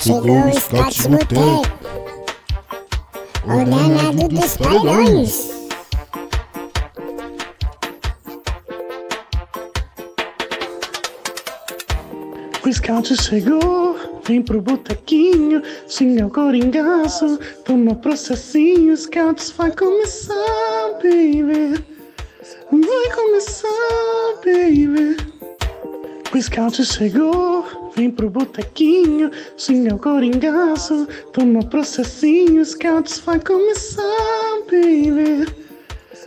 Chegou o Scott no tempo, o danado dos paredões. O Scout chegou, vem pro botequinho, xinga o coringaço, toma processinho. O Scout vai começar, baby, vai começar, baby. O Scout chegou, vem pro botequinho, xinga o coringaço, toma processinho. O Scout vai começar, baby,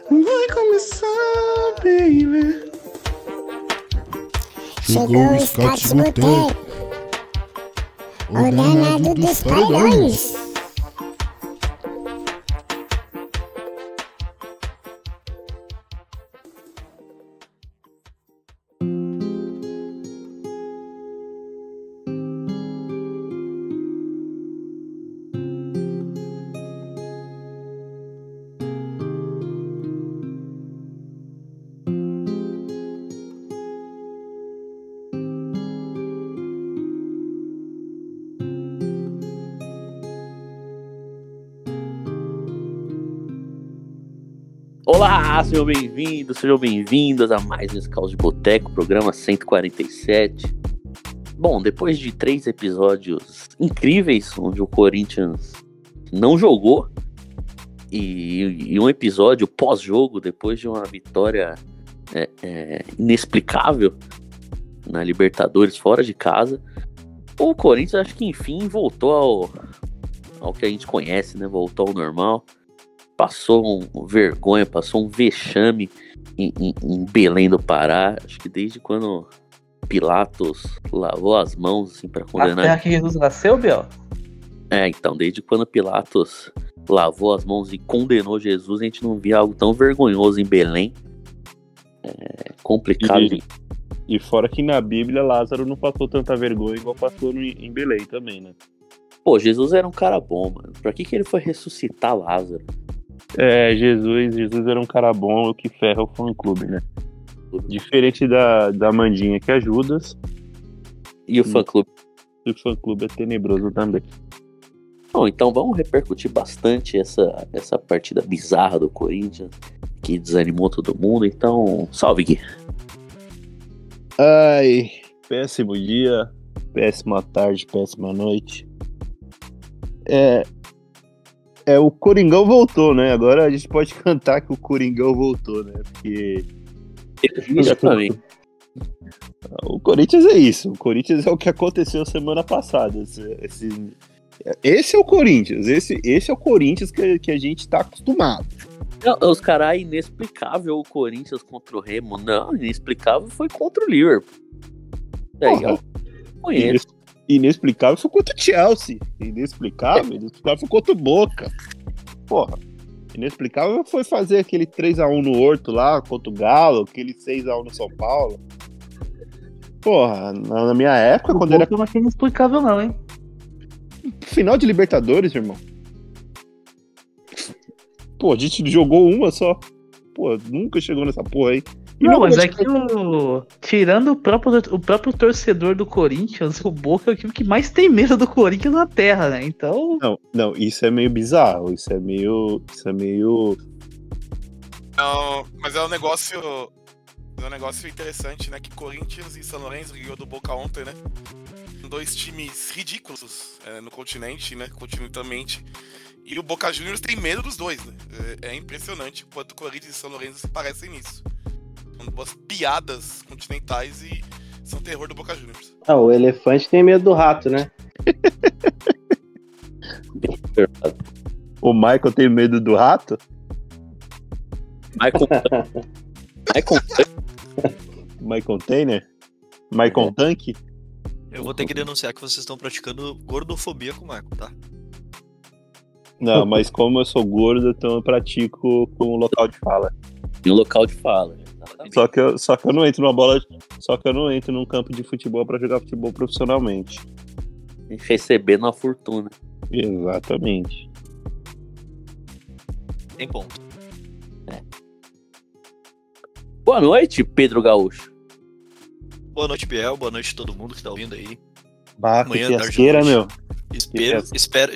vai começar, baby. Chegou o Scott no tempo, o danado dos paredões. Olá, sejam bem-vindos, sejam bem-vindas a mais um Scouts de Boteco, programa 147. Bom, depois de 3 episódios incríveis, onde o Corinthians não jogou, e um episódio pós-jogo, depois de uma vitória inexplicável na Libertadores, fora de casa, o Corinthians acho que enfim voltou ao que a gente conhece, né? Voltou ao normal. Passou vergonha, passou um vexame em Belém do Pará. Acho que desde quando Pilatos lavou as mãos assim, para condenar... Até que Jesus nasceu, Biel? Então, desde quando Pilatos lavou as mãos e condenou Jesus, a gente não via algo tão vergonhoso em Belém. É complicado. E fora que na Bíblia Lázaro não passou tanta vergonha igual passou em Belém também, né? Pô, Jesus era um cara bom, mano. Pra que ele foi ressuscitar Lázaro? Jesus era um cara bom, o que ferra o fã-clube, né? Diferente da Mandinha, que é Judas. E o fã-clube? E o fã-clube é tenebroso também. Bom, então vamos repercutir bastante essa partida bizarra do Corinthians, que desanimou todo mundo. Então, salve, Gui. Ai, péssimo dia, péssima tarde, péssima noite. O Coringão voltou, né? Agora a gente pode cantar que o Coringão voltou, né? Porque... O Corinthians é isso. O Corinthians é o que aconteceu semana passada. Esse é o Corinthians. Esse é o Corinthians que a gente tá acostumado. Não, os caras, inexplicável o Corinthians contra o Remo. Não, inexplicável foi contra o Liverpool. Porra, conheço. Inexplicável foi contra o Chelsea. Inexplicável foi contra o Boca. Porra, inexplicável foi fazer aquele 3x1 no Horto lá, contra o Galo, aquele 6x1 no São Paulo. Porra, na minha época, quando era... Não achei inexplicável não, hein? Final de Libertadores, irmão. Pô, a gente jogou uma só. Pô, nunca chegou nessa porra aí. Não, mas é que tirando o próprio torcedor do Corinthians, o Boca é o time que mais tem medo do Corinthians na Terra, né? Então... Não, isso é meio bizarro, isso é meio... Não, mas é um negócio interessante, né? Que Corinthians e São Lourenço ganhou do Boca ontem, né? Dois times ridículos no continente, né? Continuamente. E o Boca Juniors tem medo dos dois, né? É impressionante o quanto Corinthians e São Lourenço se parecem nisso. Umas piadas continentais e são terror do Boca Juniors. Ah, o elefante tem medo do rato, né? O Michael tem medo do rato? Michael Tanner? Michael Tank? Eu vou ter que denunciar que vocês estão praticando gordofobia com o Michael, tá? Não, mas como eu sou gordo, então eu pratico com o local de fala. E o local de fala, né? Só que eu não entro numa bola. Só que eu não entro num campo de futebol pra jogar futebol profissionalmente. E recebendo uma fortuna. Exatamente. Tem ponto. Boa noite, Pedro Gaúcho. Boa noite, Biel. Boa noite a todo mundo que tá ouvindo aí. Bah, que fiasqueira, meu.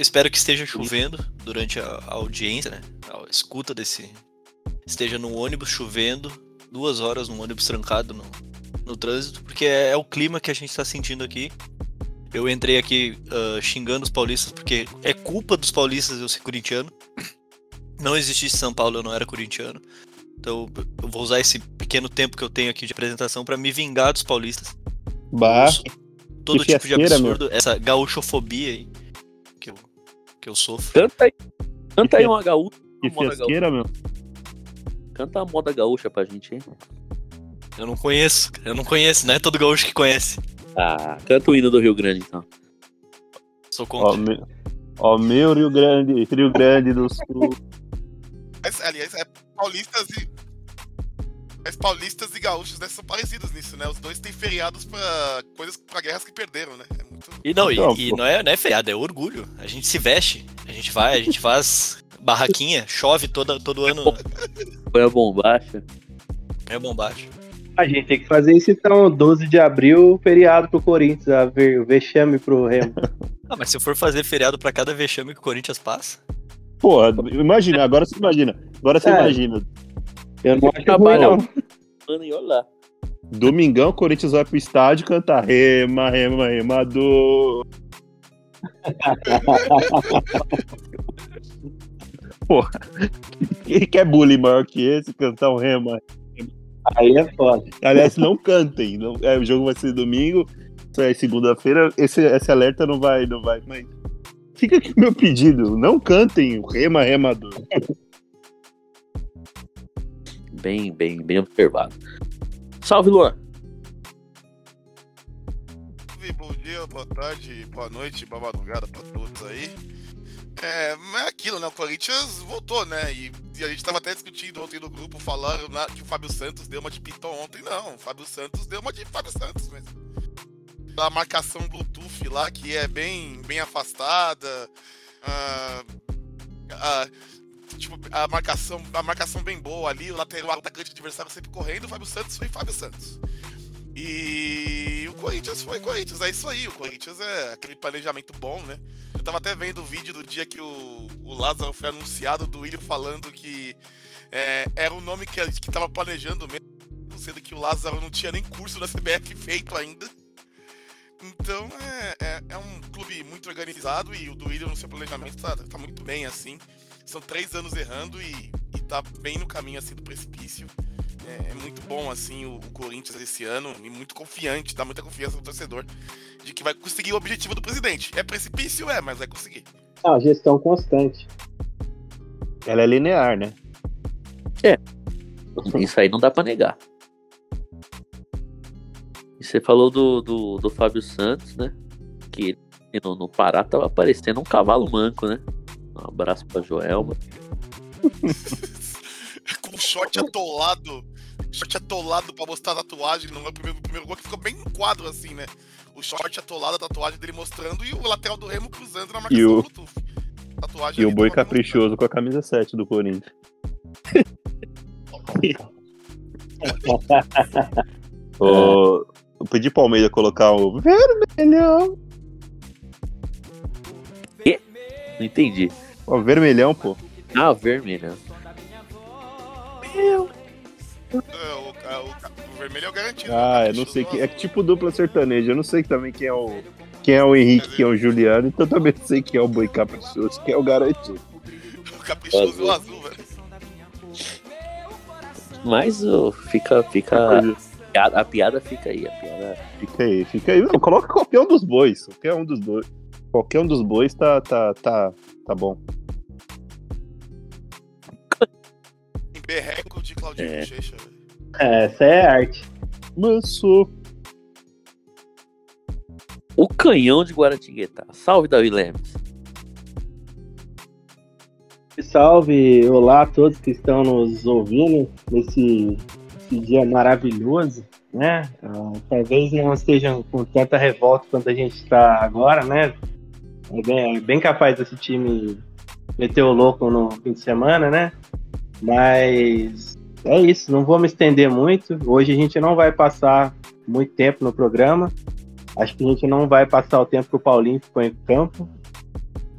Espero que esteja chovendo durante a audiência, né? A escuta desse. Esteja no ônibus chovendo, 2 horas no ônibus trancado no trânsito, porque é o clima que a gente tá sentindo aqui. Eu entrei aqui xingando os paulistas, porque é culpa dos paulistas eu ser corintiano. Não existisse São Paulo, eu não era corintiano. Então eu vou usar esse pequeno tempo que eu tenho aqui de apresentação pra me vingar dos paulistas. Bah. Todo que tipo de absurdo, meu. Essa gaúchofobia aí que eu sofro. Canta aí uma gaúcha. Que fiasqueira, meu. Canta a moda gaúcha pra gente, hein? Eu não conheço, não é todo gaúcho que conhece. Ah, canta o hino do Rio Grande, então. Sou contra. Ó, meu Rio Grande do Sul. Aliás, paulistas e gaúchos, né, são parecidos nisso, né? Os dois têm feriados pra guerras que perderam, né? É muito... E não é feriado, é orgulho. A gente se veste, a gente faz barraquinha, chove todo ano. Foi a bombacha. É bombacha. A gente tem que fazer isso então, 12 de abril, feriado pro Corinthians, a ver, o vexame pro Remo. Ah, mas se eu for fazer feriado pra cada vexame que o Corinthians passa? Porra, imagina, agora você imagina. Eu não trabalho. Domingão, o Corinthians vai pro estádio cantar Rema, Rema, Remador. Porra, quem quer bullying maior que esse? Cantar um Rema. Aí é foda. Aliás, não cantem. Não, o jogo vai ser domingo, é segunda-feira. Esse alerta não vai. Mas fica aqui o meu pedido: não cantem o Rema, Remador. Bem observado. Salve, Luan! Bom dia, boa tarde, boa noite, boa madrugada pra todos aí. Mas é aquilo, né? O Corinthians voltou, né? E a gente tava até discutindo ontem no grupo, falaram que o Fábio Santos deu uma de Piton ontem. Não, o Fábio Santos deu uma de Fábio Santos mesmo. A marcação Bluetooth lá, que é bem, bem afastada. Tipo, a marcação bem boa ali, o lateral, atacante adversário sempre correndo, o Fábio Santos foi Fábio Santos. E o Corinthians foi Corinthians, é isso aí, o Corinthians é aquele planejamento bom, né? Eu tava até vendo o vídeo do dia que o Lázaro foi anunciado do Willian falando que era o nome que tava planejando mesmo, sendo que o Lázaro não tinha nem curso da CBF feito ainda. Então é um clube muito organizado e o do Willian no seu planejamento tá muito bem assim. São 3 anos errando e tá bem no caminho assim do precipício. É muito bom assim o Corinthians esse ano e muito confiante, dá muita confiança no torcedor de que vai conseguir o objetivo do presidente. É precipício, mas vai conseguir. Ah, gestão constante. Ela é linear, né? É. Isso aí não dá pra negar. E você falou do Fábio Santos, né? Que ele no Pará tava parecendo um cavalo manco, né? Um abraço pra Joelma. Com short atolado pra mostrar a tatuagem. Não é o primeiro gol que ficou bem no quadro, assim, né? O short atolado, a tatuagem dele mostrando e o lateral do Remo cruzando na marcação do Bluetooth. E o boi caprichoso com a camisa 7 do Corinthians. Eu pedi pra Almeida colocar o vermelhão. Quê? Não entendi. Ó, vermelhão, pô. Ah, vermelhão. O vermelho é o garantido. Ah, eu não sei que. É tipo dupla sertaneja. Eu não sei também quem é o Henrique, quem é o Juliano. Então eu também não sei quem é o boi caprichoso, quem é o garantido. O caprichoso é o azul, velho. Mas A piada fica aí. Não, coloca qualquer um dos bois. Qualquer um dos bois tá bom. Em berreco de Claudinho Bochecha. Essa é arte. Manso. O canhão de Guaratinguetá. Salve, Davi Lemes. Salve, olá a todos que estão nos ouvindo nesse dia maravilhoso, né? Talvez não estejam com tanta revolta quanto a gente está agora, né? É bem capaz desse time meter o louco no fim de semana, né? Mas é isso, não vou me estender muito. Hoje a gente não vai passar muito tempo no programa. Acho que a gente não vai passar o tempo que o Paulinho ficou em campo.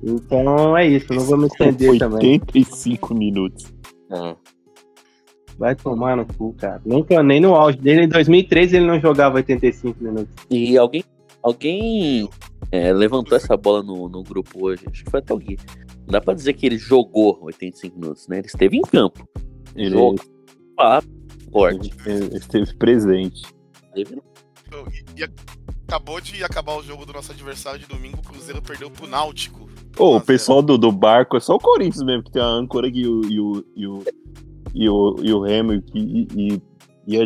Então é isso, não vou me estender 85 também. 85 minutos. É. Vai tomar no cu, cara. Nem no auge dele, em 2013 ele não jogava 85 minutos. E alguém levantou essa bola no grupo hoje, acho que foi até o Gui. Não dá pra dizer que ele jogou 85 minutos, né? Ele esteve em campo. Ele jogou. Forte. Ele esteve presente. E acabou de acabar o jogo do nosso adversário de domingo, o Cruzeiro perdeu pro Náutico. O pessoal do barco, é só o Corinthians mesmo, que tem a âncora e o Remo e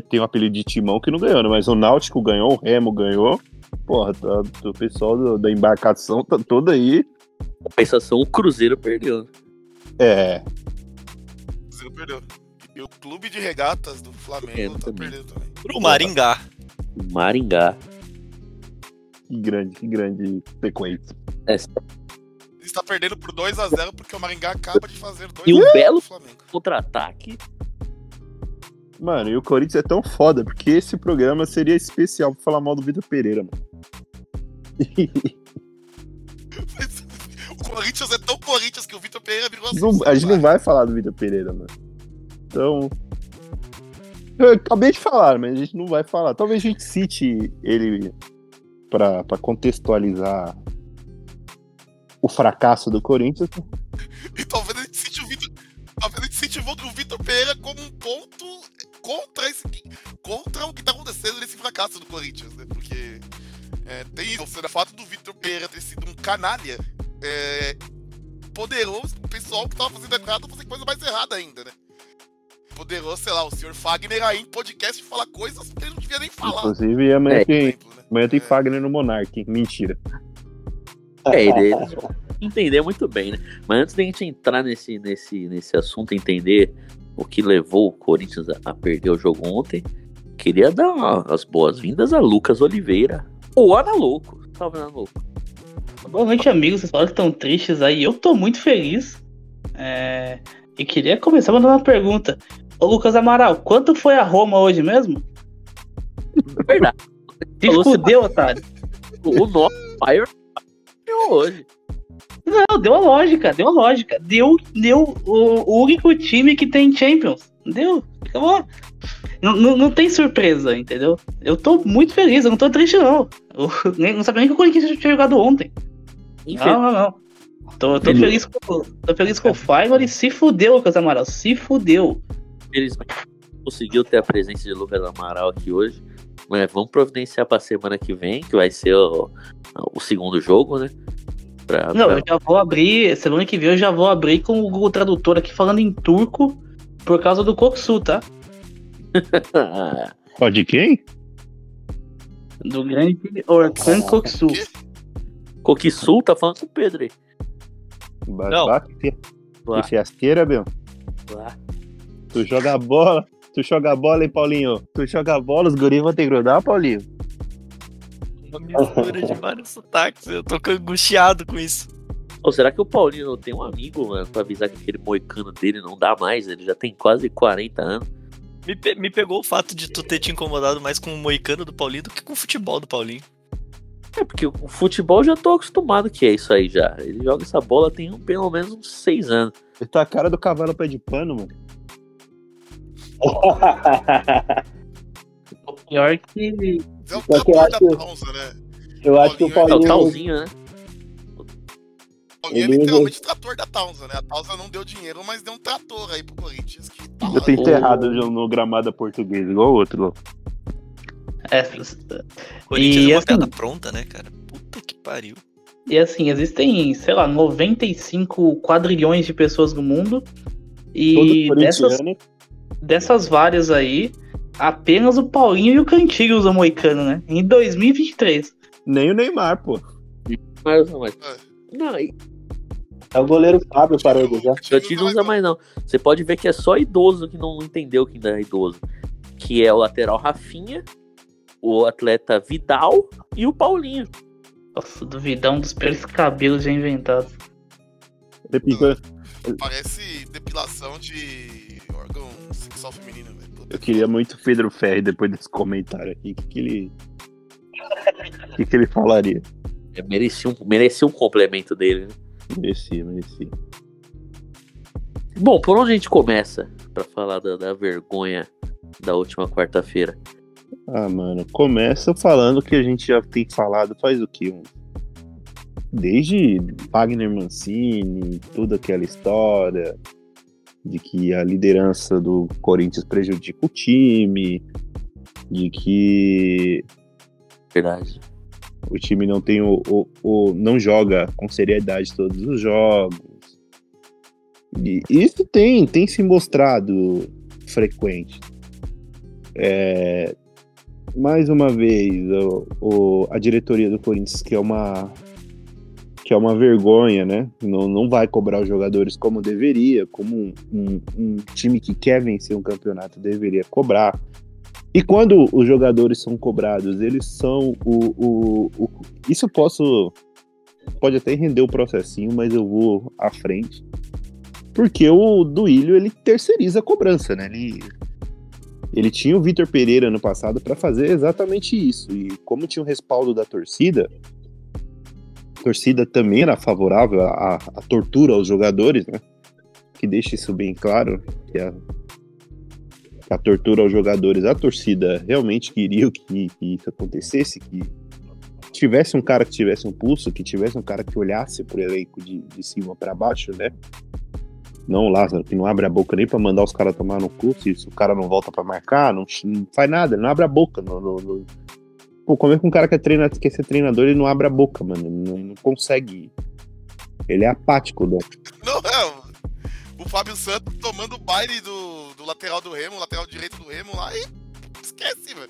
tem um apelido de Timão que não ganhou, né? Mas o Náutico ganhou, o Remo ganhou. Porra, o pessoal da embarcação tá todo aí. Compensação, o Cruzeiro perdeu. É. O Cruzeiro perdeu. E o clube de regatas do Flamengo tá perdendo também. Pro Maringá. Maringá. Que grande sequência. Ele está perdendo por 2-0 porque o Maringá acaba de fazer 2-0. E um belo contra-ataque. Mano, e o Corinthians é tão foda, porque esse programa seria especial pra falar mal do Vitor Pereira, mano. Mas, o Corinthians é tão Corinthians que o Vitor Pereira virou assim. A gente não vai falar do Vitor Pereira, mano. Então... Eu acabei de falar, mas a gente não vai falar. Talvez a gente cite ele pra contextualizar o fracasso do Corinthians. E talvez a gente cite o Vitor... Talvez a gente cite o Vitor Pereira como um ponto contra o que tá acontecendo nesse fracasso do Corinthians, né? Porque tem isso. O fato do Vitor Pereira ter sido um canalha poderoso, o pessoal que tava fazendo errado fazer coisa mais errada ainda, né? Poderoso, sei lá, o senhor Fagner aí em podcast falar coisas que ele não devia nem falar. Inclusive, amanhã tem Fagner no Monark, mentira. Ele entender muito bem, né? Mas antes da gente entrar nesse assunto, entender o que levou o Corinthians a perder o jogo ontem, queria dar as boas-vindas a Lucas Oliveira, o Analouco. Salve, Analouco. Boa noite, amigos. Vocês falam que estão tristes aí. Eu tô muito feliz. E queria começar mandando uma pergunta. Ô, Lucas Amaral, quanto foi a Roma hoje mesmo? Verdade. Te fudeu, otário. O nosso maior hoje. Não, deu a lógica. Deu o único time que tem Champions. Deu, acabou. Não tem surpresa, entendeu? Eu tô muito feliz, eu não tô triste, não. Eu não sabia nem que o Corinthians tinha jogado ontem. Não. Tô feliz com o Fagner e se fudeu, Lucas Amaral. Se fudeu. Felizmente conseguiu ter a presença de Lucas Amaral aqui hoje. Mas vamos providenciar pra semana que vem, que vai ser o segundo jogo, né? Eu já vou abrir. Semana que vem eu já vou abrir com o Google Tradutor aqui falando em turco por causa do Koksu, tá? De quem? Do grande Orkan Koksu. Koksu tá falando com o Pedro aí. Que fiasqueira, meu. Tu joga a bola, hein, Paulinho? Tu joga a bola, os guris vão ter que grudar, Paulinho? Uma mistura de vários sotaques, eu tô angustiado com isso. Oh, será que o Paulinho não tem um amigo, mano, pra avisar que aquele moicano dele não dá mais? Ele já tem quase 40 anos. Me pegou o fato de tu ter te incomodado mais com o moicano do Paulinho do que com o futebol do Paulinho. É, porque o futebol já tô acostumado que é isso aí já. Ele joga essa bola tem pelo menos uns 6 anos. Ele tá a cara do cavalo pé de pano, mano. O pior que... Eu acho que o Paulinho... É o Tauzinho, né? O Paulinho é literalmente o trator da Tausa, né? A Tausa não deu dinheiro, mas deu um trator aí pro Corinthians. Que eu tô enterrado no gramado português, igual o outro, ó. Corinthians é uma piada pronta, né, cara? Puta que pariu. E assim, existem, sei lá, 95 quadrilhões de pessoas no mundo. E dessas várias aí, apenas o Paulinho e o Cantilho usam moicano, né? Em 2023. Nem o Neymar, pô. Não, é o goleiro Fábio parou de usar. O Cantilho não usa mais, não. Você pode ver que é só idoso que não entendeu que ainda é idoso. Que é o lateral Rafinha, o atleta Vidal e o Paulinho. Nossa, do Vidal, um dos piores cabelos já inventados. Parece depilação de órgão sexual feminino, velho. Eu queria muito o Pedro Ferri depois desse comentário aqui. O que ele falaria? Merecia um complemento dele, né? Merecia. Bom, por onde a gente começa pra falar da vergonha da última quarta-feira? Ah, mano, começa falando que a gente já tem falado faz o quê? Desde Wagner Mancini, toda aquela história de que a liderança do Corinthians prejudica o time, de que... Verdade. O time não tem não joga com seriedade todos os jogos. E isso tem se mostrado frequente. Mais uma vez, a diretoria do Corinthians, que é uma vergonha, né? Não vai cobrar os jogadores como deveria, como um time que quer vencer um campeonato deveria cobrar. E quando os jogadores são cobrados, eles são isso pode até render o processinho, mas eu vou à frente. Porque o Duílio, ele terceiriza a cobrança, né? Ele tinha o Vitor Pereira ano passado para fazer exatamente isso. E como tinha o respaldo da torcida, a torcida também era favorável à tortura aos jogadores, né? Que deixa isso bem claro, que a tortura aos jogadores, a torcida realmente queria que isso acontecesse, que tivesse um cara que tivesse um pulso, que tivesse um cara que olhasse pro elenco de cima para baixo, né? Não, Lázaro, que não abre a boca nem pra mandar os caras tomar no cu, se o cara não volta pra marcar, não faz nada, ele não abre a boca. Pô, como é que um cara que é ser treinador, ele não abre a boca, mano? Ele não consegue. Ele é apático, né? O Fábio Santos tomando baile do lateral do Remo, lateral direito do Remo lá, e esquece, velho.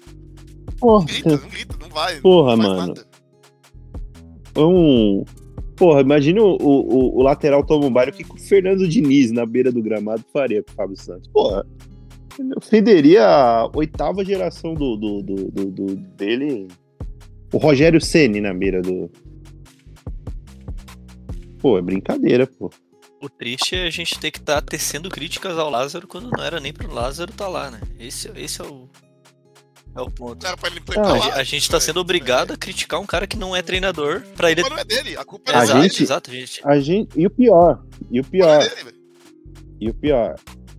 Não grita, não vai. Porra, não faz mano. Nada. Porra, imagina o lateral toma um baile, o que o Fernando Diniz na beira do gramado faria com o Fábio Santos? Porra, ele ofenderia a oitava geração dele, o Rogério Ceni na beira do... Pô, é brincadeira, pô. O triste é a gente ter que estar tecendo críticas ao Lázaro quando não era nem pro Lázaro tá lá, né? Esse é o... É o ponto. Cara, a gente tá sendo obrigado a criticar um cara que não é treinador pra ele. A culpa não é dele, a culpa é exato, a gente. E o pior,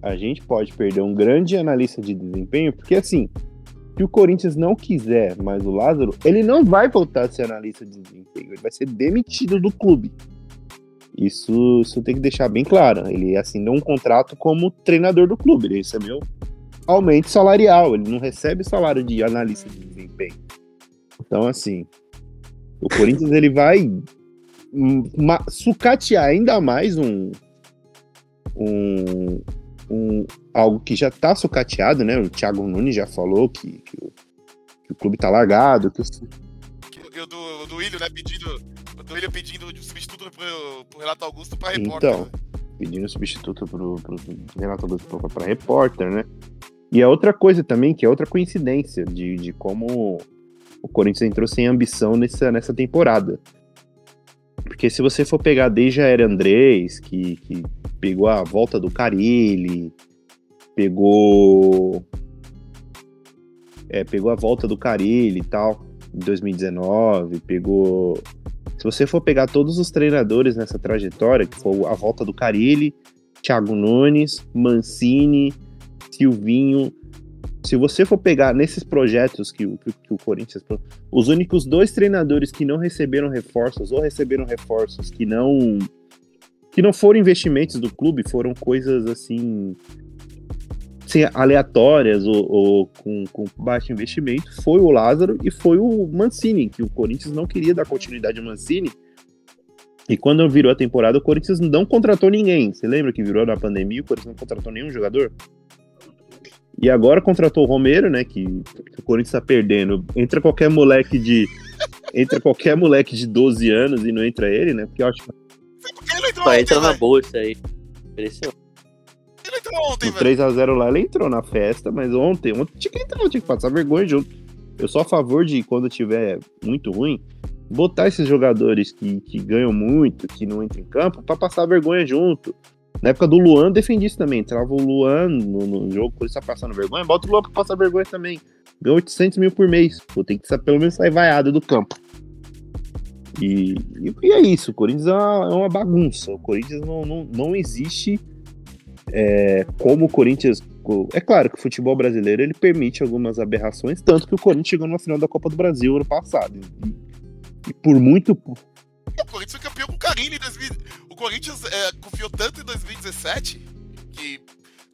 a gente pode perder um grande analista de desempenho, porque assim, se o Corinthians não quiser mais o Lázaro, ele não vai voltar a ser analista de desempenho, ele vai ser demitido do clube. Isso tem que deixar bem claro. Ele assinou um contrato como treinador do clube, ele recebeu aumento salarial, ele não recebe salário de analista de desempenho. Então, assim, o Corinthians ele vai sucatear ainda mais algo que já tá sucateado, né? O Thiago Nunes já falou que o clube tá largado. O Duílio, né? Pedindo substituto pro Renato Augusto pra repórter. Então, pedindo substituto pro Renato Augusto pra repórter, né? E a outra coisa também, que é outra coincidência de como o Corinthians entrou sem ambição nessa temporada. Porque se você for pegar desde a era Andrés, que pegou a volta do Carille, pegou a volta do Carille e tal, em 2019, pegou... Se você for pegar todos os treinadores nessa trajetória, que foi a volta do Carille, Thiago Nunes, Mancini... Silvinho, se você for pegar nesses projetos que o Corinthians, os únicos dois treinadores que não receberam reforços ou receberam reforços que não foram investimentos do clube, foram coisas assim aleatórias ou com baixo investimento, foi o Lázaro e foi o Mancini, que o Corinthians não queria dar continuidade ao Mancini. E quando virou a temporada, o Corinthians não contratou ninguém. Você lembra que virou na pandemia, o Corinthians não contratou nenhum jogador? E agora contratou o Romero, né, que o Corinthians tá perdendo. Entra qualquer moleque de 12 anos e não entra ele, né, porque eu acho que... Só entra na bolsa aí. Impressionante. Ele entrou ontem, velho. 3x0 lá, ele entrou na festa, mas ontem tinha que entrar, tinha que passar vergonha junto. Eu sou a favor de, quando tiver muito ruim, botar esses jogadores que ganham muito, que não entram em campo, pra passar vergonha junto. Na época do Luan, defendi isso também. Entrava o Luan no jogo, por isso tá passando vergonha. Bota o Luan pra passar vergonha também. Ganha 800 mil por mês. Pô, tem que pelo menos sair vaiado do campo. E é isso, o Corinthians é uma bagunça. O Corinthians não existe como o Corinthians... É claro que o futebol brasileiro ele permite algumas aberrações, tanto que o Corinthians chegou na final da Copa do Brasil ano passado. E por muito... E o Corinthians foi campeão com carinho em 2017. O Corinthians confiou tanto em 2017 que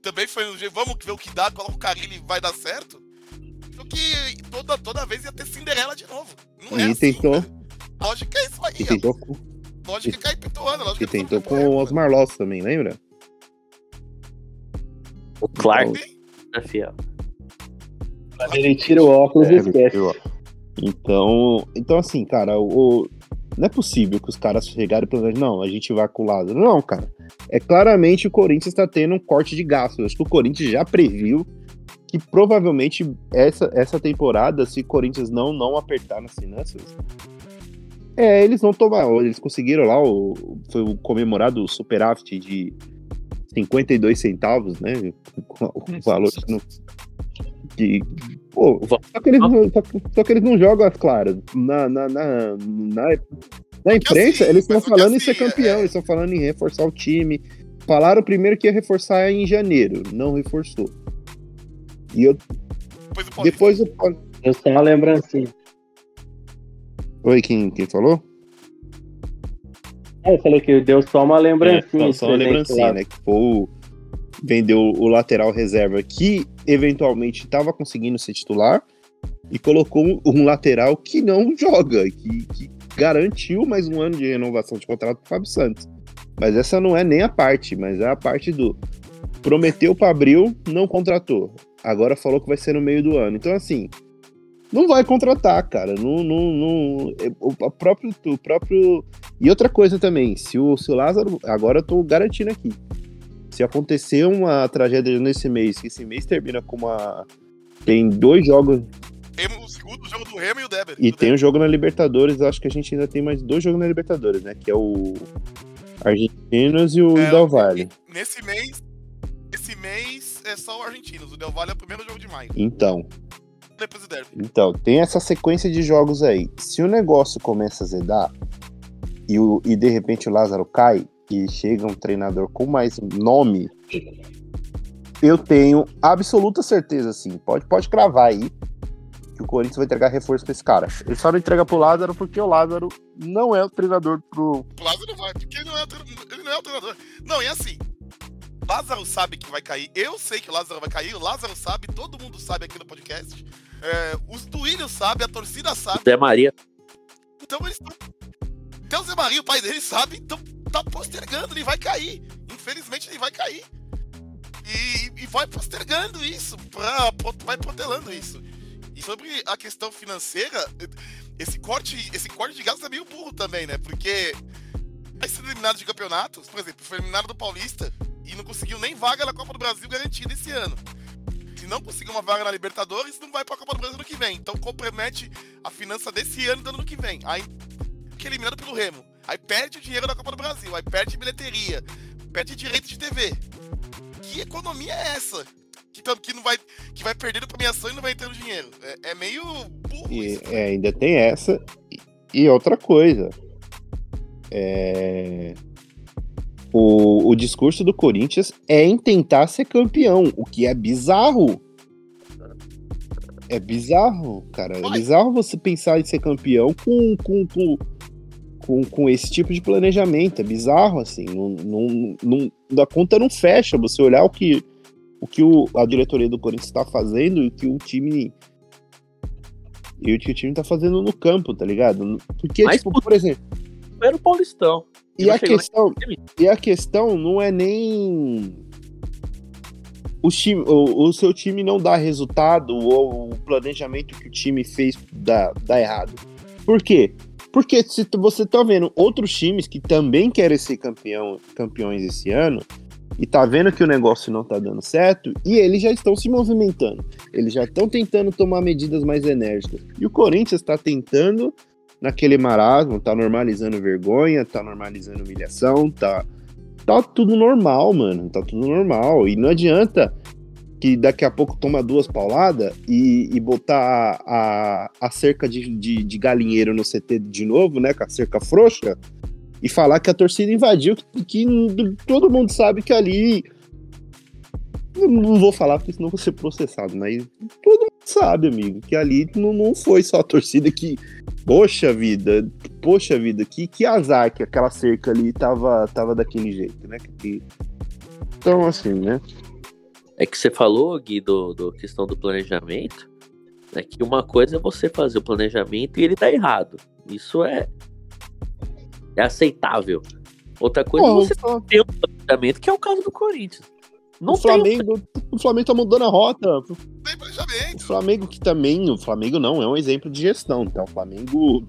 também foi um jeito, vamos ver o que dá, coloca o carinho e vai dar certo. Só que toda vez ia ter Cinderela de novo. Não é assim, tentou. Né? A lógica é isso aí. Lógica cai pituando. E tentou com o Osmar Loss também, lembra? O Clark. Mas ele tira o óculos e esquece. Então assim, cara, não é possível que os caras chegaram e falaram, não, a gente vai com o lado. Não, cara. É claramente o Corinthians está tendo um corte de gastos. Acho que o Corinthians já previu que provavelmente essa temporada, se o Corinthians não apertar nas finanças, eles vão tomar. Eles conseguiram lá, foi o comemorado superávit de 52 centavos, né? O valor que não... Só que eles não jogam as claras. Na imprensa, eles estão falando em ser campeão, eles estão falando em reforçar o time. Falaram primeiro que ia reforçar em janeiro, não reforçou. E eu tenho uma lembrancinha. Oi, quem falou? Eu falei que deu só uma lembrancinha. Só uma lembrancinha, né? Que foi... Vendeu o lateral reserva que eventualmente estava conseguindo ser titular e colocou um lateral que não joga, que garantiu mais um ano de renovação de contrato para o Fábio Santos. Mas essa não é nem a parte, mas é a parte do prometeu para abril, não contratou. Agora falou que vai ser no meio do ano. Então, assim, não vai contratar, cara. O próprio... E outra coisa também, se o Lázaro... Agora eu tô garantindo aqui. Se acontecer uma tragédia nesse mês, que esse mês termina com uma... Tem dois jogos... Tem o segundo jogo do Remo e o Débora. E tem um jogo na Libertadores, acho que a gente ainda tem mais dois jogos na Libertadores, né? Que é o Argentinos e o Del Valle. Esse mês é só o Argentinos, o Del Valle é o primeiro jogo de maio. Depois o Derby. Então, tem essa sequência de jogos aí. Se o negócio começa a zedar e de repente o Lázaro cai, e chega um treinador com mais nome, eu tenho absoluta certeza, assim, pode cravar aí, que o Corinthians vai entregar reforço pra esse cara. Ele só não entrega pro Lázaro porque o Lázaro não é o treinador pro... O Lázaro vai, porque ele não é o treinador. Não, e assim, Lázaro sabe que vai cair, eu sei que o Lázaro vai cair, o Lázaro sabe, todo mundo sabe aqui no podcast, os Duílio sabe, a torcida sabe. Zé Maria. Então eles estão... Até o Zé Maria, o pai dele, sabe, então... Tá postergando, ele vai cair. Infelizmente ele vai cair. E vai postergando isso, vai protelando isso. E sobre a questão financeira, esse corte de gastos é meio burro também, né? Porque vai ser eliminado de campeonatos, por exemplo, foi eliminado do Paulista e não conseguiu nem vaga na Copa do Brasil garantida esse ano. Se não conseguir uma vaga na Libertadores, não vai pra Copa do Brasil no que vem. Então compromete a finança desse ano do ano que vem. Aí fica eliminado pelo Remo. Aí perde o dinheiro da Copa do Brasil, aí perde bilheteria, perde direito de TV. Que economia é essa? Que vai perdendo a premiação e não vai entrando dinheiro. É meio burro isso. Ainda tem essa. E outra coisa. O discurso do Corinthians é em tentar ser campeão, o que é bizarro. É bizarro, cara. É bizarro você pensar em ser campeão com esse tipo de planejamento, é bizarro, assim, da conta não fecha, você olhar o que a diretoria do Corinthians tá fazendo e o que o time tá fazendo no campo, tá ligado? Porque, mas, tipo, por exemplo... Era o Paulistão. E a questão não é nem... O seu time não dá resultado ou o planejamento que o time fez dá errado. Por quê? Porque se você tá vendo outros times que também querem ser campeões esse ano e tá vendo que o negócio não tá dando certo e eles já estão se movimentando, eles já estão tentando tomar medidas mais enérgicas. E o Corinthians tá tentando naquele marasmo, tá normalizando vergonha, tá normalizando humilhação, tá tudo normal, mano, tá tudo normal. E não adianta que daqui a pouco toma duas pauladas e botar a cerca de galinheiro no CT de novo, né, com a cerca frouxa, e falar que a torcida invadiu, que todo mundo sabe que ali... Eu não vou falar porque senão vou ser processado, mas todo mundo sabe, amigo, que ali não foi só a torcida que... Poxa vida, que azar que aquela cerca ali tava daquele jeito, né? Então, assim, né? É que você falou, Gui, do questão do planejamento, é que uma coisa é você fazer o planejamento e ele tá errado. Isso é aceitável. Outra coisa é você ter um planejamento, que é o caso do Corinthians. Não o Flamengo, tá mudando a rota. Tem planejamento. O Flamengo não é um exemplo de gestão, tá? O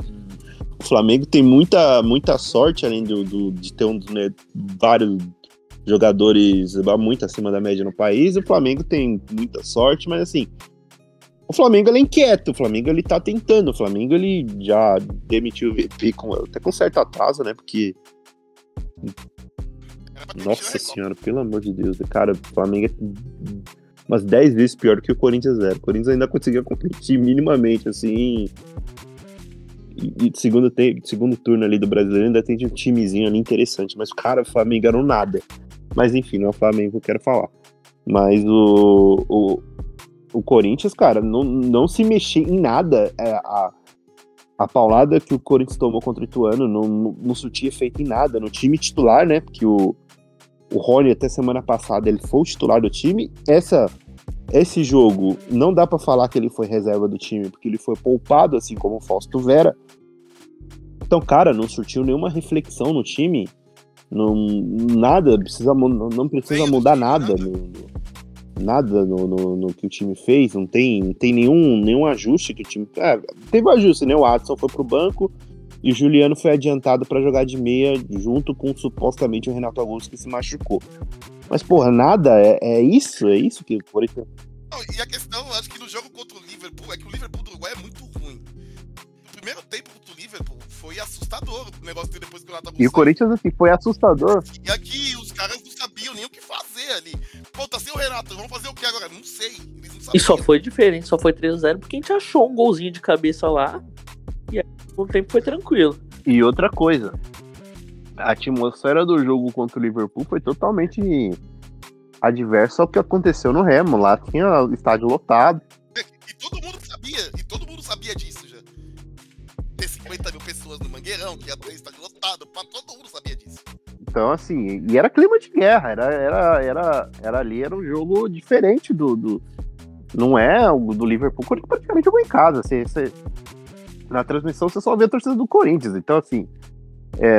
Flamengo tem muita sorte, além de ter né, vários jogadores muito acima da média no país. O Flamengo tem muita sorte, mas assim, o Flamengo ele é inquieto, o Flamengo ele tá tentando, o Flamengo ele já demitiu o VP até com certo atraso, né? Porque... Nossa senhora, pelo amor de Deus, cara, o Flamengo é umas 10 vezes pior que o Corinthians era. O Corinthians ainda conseguia competir minimamente, assim. E segundo turno ali do Brasileiro ainda tem um timezinho ali interessante, mas, cara, o Flamengo era um nada. Mas, enfim, não é o Flamengo que eu quero falar. Mas o Corinthians, cara, não se mexia em nada. A paulada que o Corinthians tomou contra o Ituano não surtia efeito em nada no time titular, né? Porque o Rony, até semana passada, ele foi o titular do time. Esse jogo, não dá pra falar que ele foi reserva do time, porque ele foi poupado, assim como o Fausto Vera. Então, cara, não surtiu nenhuma reflexão no time. Não precisa mudar nada. Nada no que o time fez, não tem nenhum ajuste que o time... teve ajuste, né? O Adson foi pro banco e o Juliano foi adiantado pra jogar de meia junto com, supostamente, o Renato Augusto, que se machucou. Mas, porra, nada, é isso que... Por isso... Não, e a questão, acho que no jogo contra o Liverpool, é que o Liverpool do Uruguai é muito ruim. No primeiro tempo contra o Liverpool foi assustador o negócio que depois que o Renato Augusto... E o Corinthians, assim, foi assustador. E aqui os caras não sabiam nem o que fazer ali. Pô, tá sem o Renato, vamos fazer o que agora? Não sei. Eles não sabiam. E só foi diferente, só foi 3-0 porque a gente achou um golzinho de cabeça lá e aí o tempo foi tranquilo. E outra coisa, a atmosfera do jogo contra o Liverpool foi totalmente adversa ao que aconteceu no Remo. Lá tinha estádio lotado. E todo mundo sabia disso já. Ter 50 mil pessoas no Mangueirão, que ia ter estádio lotado, todo mundo sabia disso. Então, assim, e era clima de guerra, era um jogo diferente não é o do Liverpool, o Corinthians praticamente jogou em casa, na transmissão você só vê a torcida do Corinthians, então, assim,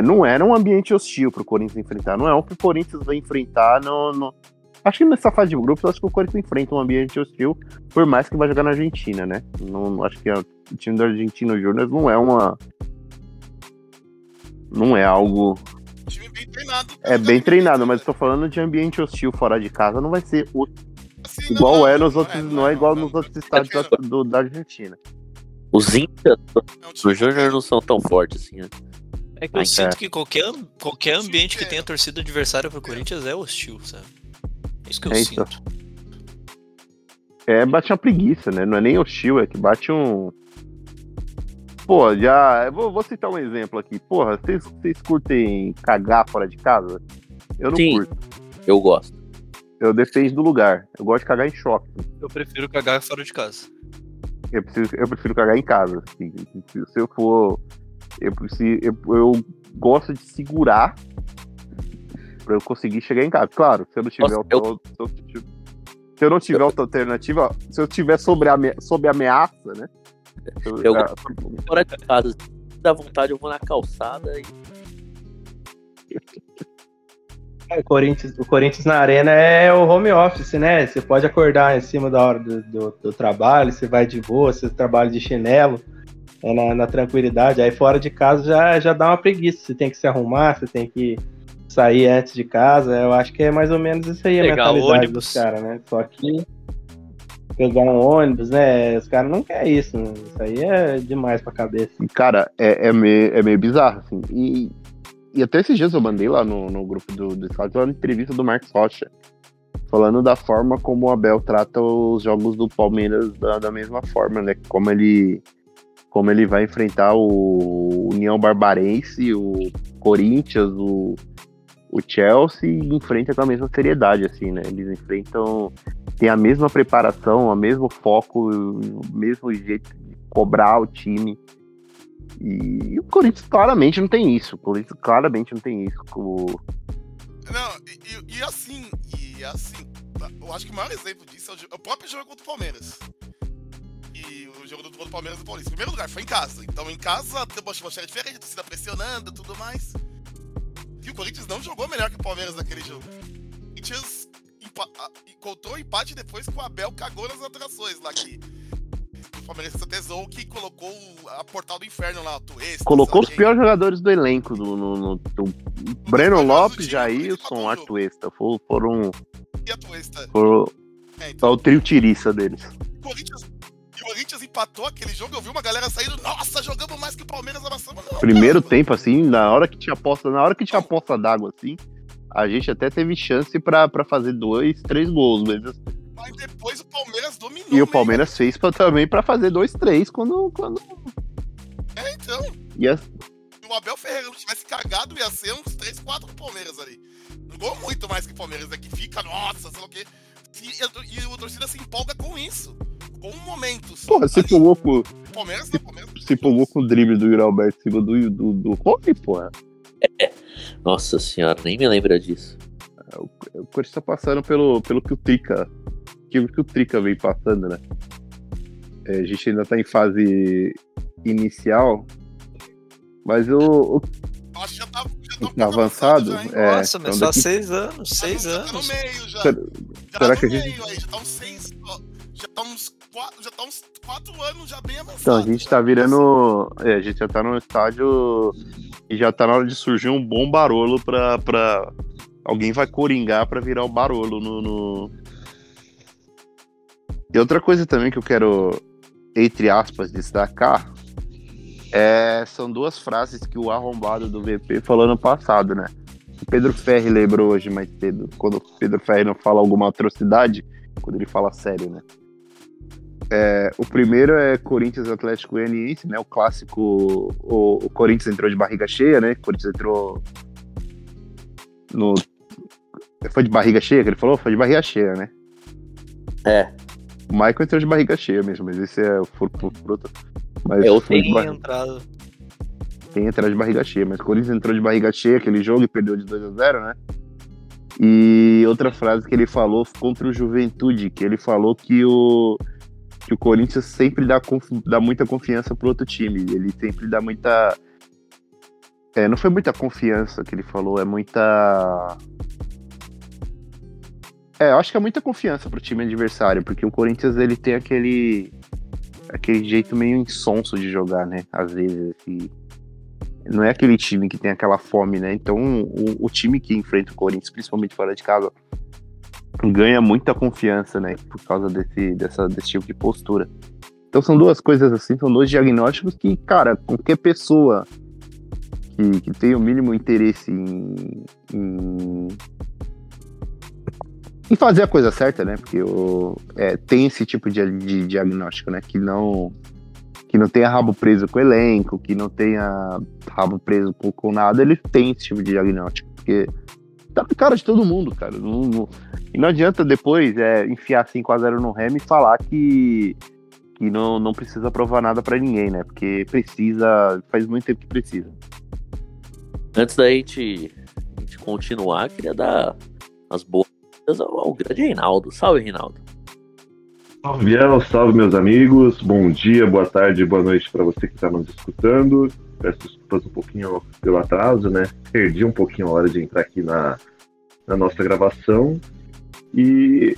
não era um ambiente hostil pro Corinthians enfrentar, não é o que o Corinthians vai enfrentar, acho que nessa fase de grupos, acho que o Corinthians enfrenta um ambiente hostil, por mais que vai jogar na Argentina, né, não, acho que o time da Argentina Júnior não é algo... É bem treinado, mas tô falando de ambiente hostil fora de casa, não vai ser assim, igual nos outros, não é igual nos outros estádios da Argentina. Os índios do Júnior não são tão fortes assim, né? É que eu sinto que qualquer ambiente que tenha torcida adversária pro Corinthians é hostil, sabe? É isso que eu sinto. Isso. Bate uma preguiça, né? Não é nem hostil, é que bate um... Pô, já... Vou citar um exemplo aqui. Porra, vocês curtem cagar fora de casa? Eu não curto. Eu gosto. Eu dependo do lugar. Eu gosto de cagar em shopping. Eu prefiro cagar fora de casa. Eu prefiro cagar em casa. Assim. Se eu for... Eu gosto de segurar pra eu conseguir chegar em casa. Claro, se eu não tiver... Se eu não tiver outra alternativa... Se eu tiver sob ameaça, né? Eu gosto fora de casa. Se dá vontade, eu vou na calçada. O Corinthians na arena é o home office, né? Você pode acordar em cima da hora do trabalho, você vai de boa, você trabalha de chinelo, na tranquilidade. Aí fora de casa já dá uma preguiça. Você tem que se arrumar, você tem que sair antes de casa. Eu acho que é mais ou menos isso aí, pegar a mentalidade dos caras, né? Só que... pegar um ônibus, né? Os caras não querem isso, né? Isso aí é demais pra cabeça. Cara, meio bizarro, assim. E até esses dias eu mandei lá no grupo do Scout uma entrevista do Marcos Rocha falando da forma como o Abel trata os jogos do Palmeiras da mesma forma, né? Como ele vai enfrentar o União Barbarense, o Corinthians, o Chelsea, enfrenta com a mesma seriedade, assim, né? Eles enfrentam, tem a mesma preparação, o mesmo foco, o mesmo jeito de cobrar o time. E o Corinthians claramente não tem isso. Não, e assim, eu acho que o maior exemplo disso é o próprio jogo contra o Palmeiras. E o jogo contra o Palmeiras do Paulista. Em primeiro lugar, foi em casa. Então, em casa, tem uma atmosfera diferente, a torcida pressionando e tudo mais. E o Corinthians não jogou melhor que o Palmeiras naquele jogo. O Corinthians encontrou o empate depois que o Abel cagou nas atrações lá aqui. O Palmeiras tesou que colocou a Portal do Inferno lá, o Tuesta. Colocou os piores jogadores do elenco, do Breno Lopes, Jailson, Atuesta. Foram. E a Tuesta? Então, o trio tirista deles. O Corinthians empatou aquele jogo, eu vi uma galera saindo, nossa, jogamos mais que o Palmeiras, amassamos. Primeiro tempo, assim, na hora que tinha aposta d'água, assim, a gente até teve chance pra fazer 2-3 gols, mas depois o Palmeiras dominou. E o Palmeiras fez também pra fazer 2-3 quando... É, então. Se o Abel Ferreira não tivesse cagado, ia ser uns 3-4 do Palmeiras ali. Jogou muito mais que o Palmeiras, né? Que fica, nossa, sei lá o quê. E o torcida se empolga com isso. Com um momento. Porra, se pulou com. Se pulou com o drible do Yuri Alberto em cima do Rony, porra. É. Nossa senhora, nem me lembra disso. O Corinthians tá passando pelo que o Trica. Que o Trica vem passando, né? É, a gente ainda tá em fase inicial. Mas o. Acho que já tá avançado. Já, nossa, mas então só 6 anos. 6 anos. Já tá no meio, já. Será que a gente. Meio, aí, já tá uns 6. Já tá uns 4 anos já bem avançado. Então, a gente tá virando... É, a gente já tá no estádio e já tá na hora de surgir um bom Barolo pra... Alguém vai coringar pra virar o Barolo no... E outra coisa também que eu quero, entre aspas, destacar são 2 frases que o arrombado do VP falou no passado, né? O Pedro Ferri lembrou hoje mais cedo. Quando o Pedro Ferri não fala alguma atrocidade, quando ele fala sério, né? O primeiro é Corinthians Atlético Goianiense, né? O clássico. O Corinthians entrou de barriga cheia, né? O Corinthians entrou. No... Foi de barriga cheia que ele falou? Foi de barriga cheia, né? É. O Michael entrou de barriga cheia mesmo, mas esse é o fruto. Eu tenho entrado. Tem entrado de barriga cheia, mas o Corinthians entrou de barriga cheia aquele jogo e perdeu de 2-0, né? E outra frase que ele falou contra o Juventude, que ele falou que o Corinthians sempre dá muita confiança pro outro time. Ele sempre dá muita... não foi muita confiança que ele falou, é muita... eu acho que é muita confiança pro time adversário, porque o Corinthians, ele tem aquele jeito meio insonso de jogar, né? Às vezes, assim... Não é aquele time que tem aquela fome, né? Então, o time que enfrenta o Corinthians, principalmente fora de casa... ganha muita confiança, né, por causa desse tipo de postura. Então são 2 coisas assim, são 2 diagnósticos que, cara, qualquer pessoa que tem o mínimo interesse em fazer a coisa certa, né, porque tem esse tipo de diagnóstico, né, que não tenha rabo preso com o elenco, que não tenha rabo preso com nada, ele tem esse tipo de diagnóstico, porque... Tá na cara de todo mundo, cara. E não adianta depois enfiar 5-0 no Remo e falar que não precisa provar nada pra ninguém, né? Porque precisa, faz muito tempo que precisa. Antes da gente continuar, queria dar as boas-vindas ao grande Reinaldo. Salve, Reinaldo. Salve, Biel. Salve, meus amigos. Bom dia, boa tarde, boa noite pra você que tá nos escutando. Peço desculpas um pouquinho pelo atraso, né? Perdi um pouquinho a hora de entrar aqui na nossa gravação. E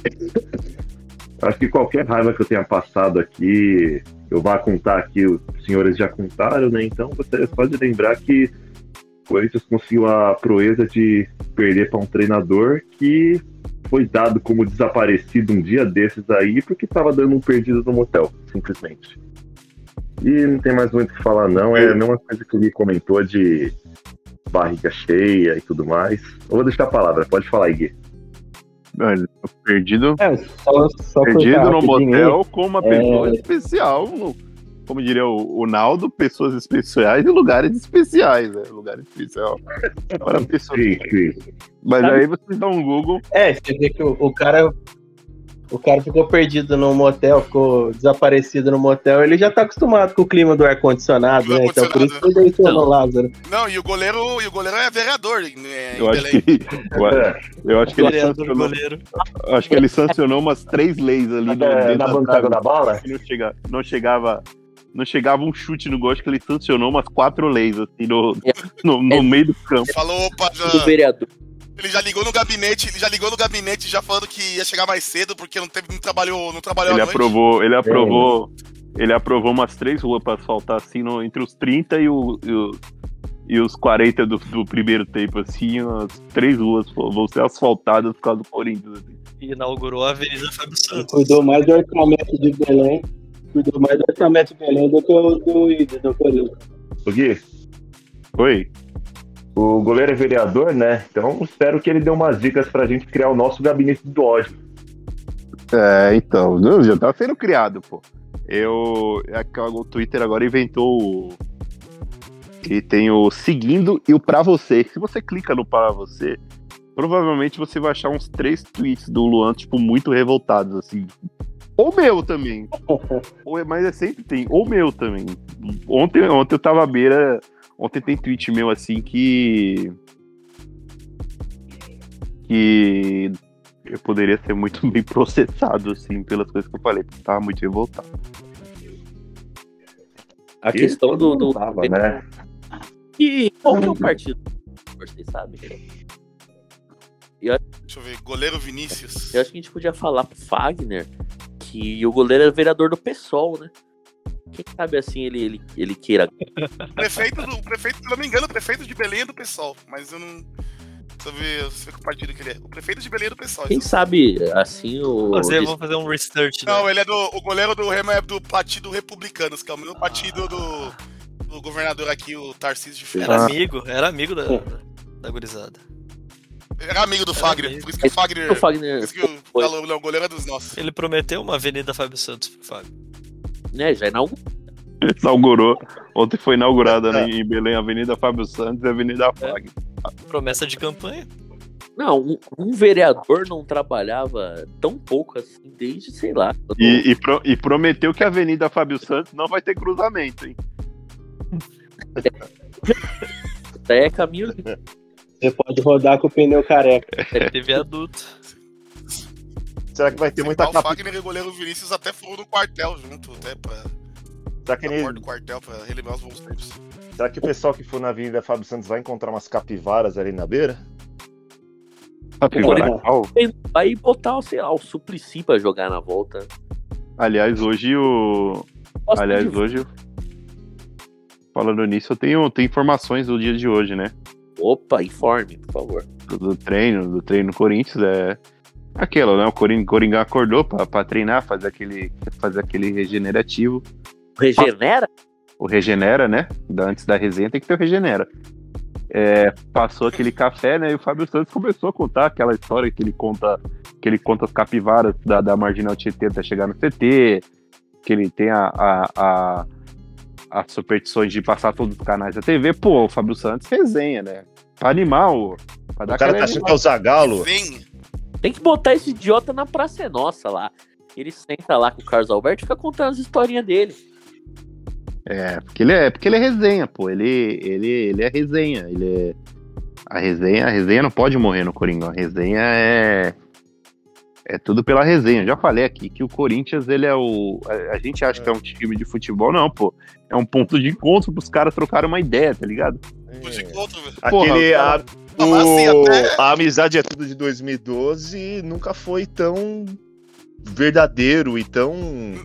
acho que qualquer raiva que eu tenha passado aqui, eu vá contar aqui, os senhores já contaram, né? Então, você pode lembrar que o Corinthians conseguiu a proeza de perder para um treinador que foi dado como desaparecido um dia desses aí, porque estava dando um perdido no motel, simplesmente. E não tem mais muito o que falar, não. É a mesma coisa que ele comentou de barriga cheia e tudo mais. Eu vou deixar a palavra. Pode falar aí, Gui. Olha, perdido. É, só perdido num motel com uma pessoa especial. Como diria o Naldo, pessoas especiais e lugares especiais, né? Lugar especial para pessoas. Mas sabe? Aí você dá um Google. É, você vê que o cara ficou perdido no motel, ficou desaparecido no motel, ele já tá acostumado com o clima do ar-condicionado, né? Então por isso que ele deitou no Lázaro. Não, e o goleiro é vereador, né? Eu acho que ele sancionou umas 3 leis ali na bancada da bola. Não chegava um chute no gol, acho que ele sancionou umas 4 leis assim no meio do campo. Falou, opa, já. Do vereador. Ele já ligou no gabinete já falando que ia chegar mais cedo porque não trabalhou ele à noite. Ele aprovou umas 3 ruas pra asfaltar assim entre os 30 e os 40 do primeiro tempo, assim, as 3 ruas vão ser asfaltadas por causa do Corinthians. Assim. E inaugurou a Avenida Fábio Santos. Cuidou mais do orçamento de Belém do que do Corinthians. O Gui? Oi? O goleiro é vereador, né? Então espero que ele dê umas dicas pra gente criar o nosso gabinete do ódio. É, então, não, já tá sendo criado, pô. O Twitter agora inventou e tem o seguindo e o pra você. Se você clica no pra você, provavelmente você vai achar uns 3 tweets do Luan, tipo, muito revoltados, assim. Ou meu também. Mas sempre tem. Ou meu também. Ontem eu tava à beira... Ontem tem tweet meu, assim, que eu poderia ser muito bem processado, assim, pelas coisas que eu falei, porque tava muito revoltado. A questão do... Tava, né? E qual que é o partido? Vocês sabem. Deixa eu ver, goleiro Vinícius. Eu acho que a gente podia falar pro Fagner que o goleiro é vereador do PSOL, né? Quem sabe assim ele queira. O prefeito, se não me engano, o prefeito de Belém é do PSOL, mas eu não. Deixa eu ver que partido que ele é. O prefeito de Belém é do PSOL. Quem sabe assim o. Eu vou fazer um research. Não, né? Ele é o goleiro do Remo é do Partido Republicano, que é o mesmo partido do governador aqui, o Tarcísio de Freitas. Era amigo da gurizada. Era amigo do Fagner, por isso que o Fagner. O goleiro é dos nossos. Ele prometeu uma Avenida Fábio Santos pro Fagner. Né, já inaugurou. Ontem foi inaugurada, né, em Belém, a Avenida Fábio Santos e a Avenida Fag. Promessa de campanha? Não, um vereador não trabalhava tão pouco assim desde, sei lá. E prometeu que a Avenida Fábio Santos não vai ter cruzamento, hein? É caminho. Você pode rodar com o pneu careca. Teve adulto. Será que vai ter muita capa? O Fagner e o goleiro Vinícius até foram do quartel junto, até pra. Será que ele... do quartel pra relembrar os bons tempos. Será que o pessoal que for na Avenida Fábio Santos vai encontrar umas capivaras ali na beira? Capivara. Vai botar, sei lá, o Suplicy pra jogar na volta. Aliás, hoje. Falando nisso, eu tenho informações do dia de hoje, né? Opa, informe, por favor. Do treino Corinthians é. Aquilo, né? O Coringão acordou pra treinar, fazer aquele regenerativo. Regenera? O Regenera, né? Antes da resenha tem que ter o Regenera. Passou aquele café, né? E o Fábio Santos começou a contar aquela história que ele conta as capivaras da Marginal Tietê até chegar no CT, que ele tem as superstições de passar todos os canais da TV. Pô, o Fábio Santos resenha, né? Pra animar o... Pra dar o cara tá achando que é o Zagallo. Tem que botar esse idiota na Praça é Nossa lá. Ele senta lá com o Carlos Alberto e fica contando as historinhas dele. Porque ele é resenha, pô. Ele é resenha. A resenha não pode morrer no Coringão. A resenha é tudo pela resenha. Eu já falei aqui que o Corinthians, ele é o... A gente acha que é um time de futebol. Não, pô. É um ponto de encontro pros caras trocarem uma ideia, tá ligado? Ponto de encontro, velho. Aquele... A Amizade é Tudo de 2012 nunca foi tão verdadeiro e tão,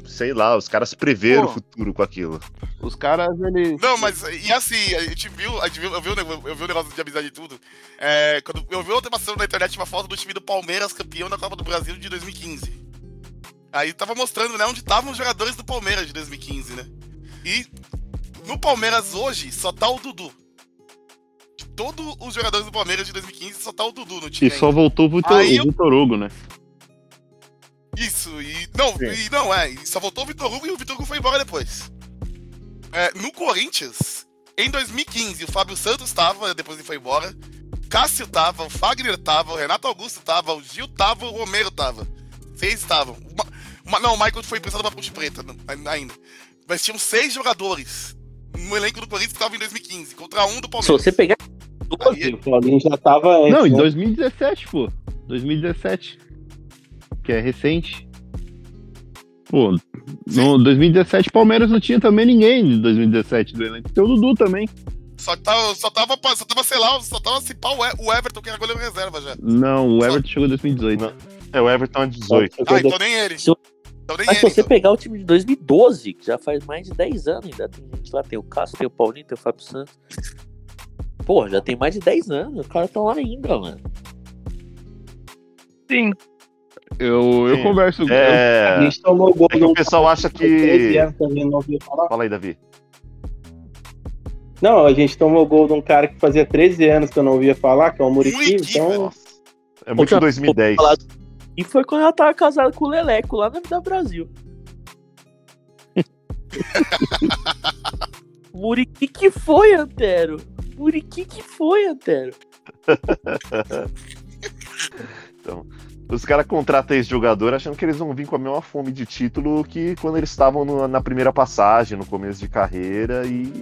sei lá, os caras preveram o futuro com aquilo. Os caras, eles... Não, mas, e assim, a gente viu eu vi o negócio de Amizade e Tudo, quando eu vi outra passando na internet uma foto do time do Palmeiras, campeão da Copa do Brasil de 2015. Aí tava mostrando, né, onde estavam os jogadores do Palmeiras de 2015, né? E no Palmeiras hoje só tá o Dudu. todos os jogadores do Palmeiras de 2015, só tá o Dudu no time. E ainda. Só voltou o Vitor Hugo, né? Isso, e só voltou o Vitor Hugo e o Vitor Hugo foi embora depois. É, no Corinthians, em 2015, o Fábio Santos tava, depois ele foi embora. Cássio tava, o Fagner tava, o Renato Augusto tava, o Gil tava, o Romero tava. 6 estavam. Não, o Michael foi emprestado pra Ponte Preta ainda. Mas tinham 6 jogadores no elenco do Corinthians que estavam em 2015, contra um do Palmeiras. Se você pegar 12, aí, o Flamengo já tava antes, não, em 2017, pô. 2017. Que é recente. Pô, no 2017 o Palmeiras não tinha também ninguém de 2017 do elenco. Tem o Dudu também. Só tava, se pá, o Everton, que era goleiro reserva já. Não, o Everton chegou em 2018. Não. É, o Everton é 18. Ah, então nem ele. Mas se você pegar o time de 2012, que já faz mais de 10 anos, ainda tem gente lá, tem o Cássio, tem o Paulinho, tem o Fábio Santos. Pô, já tem mais de 10 anos, os caras estão lá ainda, mano. Sim. Eu converso com o pessoal acha que... Fala aí, Davi. Não, a gente tomou gol de um cara que fazia 13 anos que eu não ouvia falar, que é o Muriqui, então... É muito em 2010. E foi quando ela tava casada com o Leleco, lá na Vida Brasil. Muriqui que foi, Antero? Então, os caras contratam esse jogador achando que eles vão vir com a mesma fome de título que quando eles estavam na primeira passagem, no começo de carreira, e...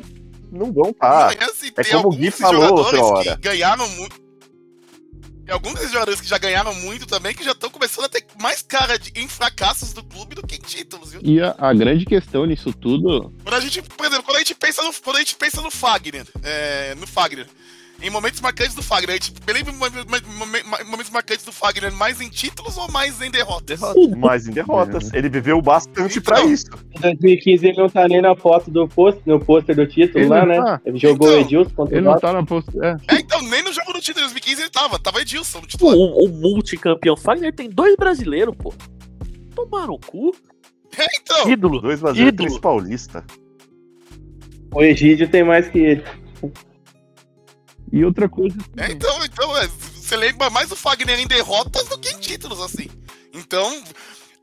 Não vão estar. É como o Gui falou outra hora. Tem alguns desses jogadores que já ganharam muito também, que já estão começando a ter mais cara em fracassos do clube do que em títulos, viu? E a grande questão nisso tudo... Por exemplo, quando a gente pensa no Fagner, em momentos marcantes do Fagner, a gente lembra momentos marcantes do Fagner mais em títulos ou mais em derrotas? Mais em derrotas. Ele viveu bastante pra isso. Em 2015 ele não tá nem na foto do pôster, no pôster do título ele lá, né? Tá. Ele jogou o Edilson contra o Ele não tá na pôster. Então, nem no jogo do título de 2015 ele tava Edilson. O multicampeão Fagner tem 2 brasileiros, pô. Tomaram o cu. Ídolo. 2 brasileiros, 3 paulista. O Egídio tem mais que ele. E outra coisa... você lembra mais o Fagner em derrotas do que em títulos, assim. Então,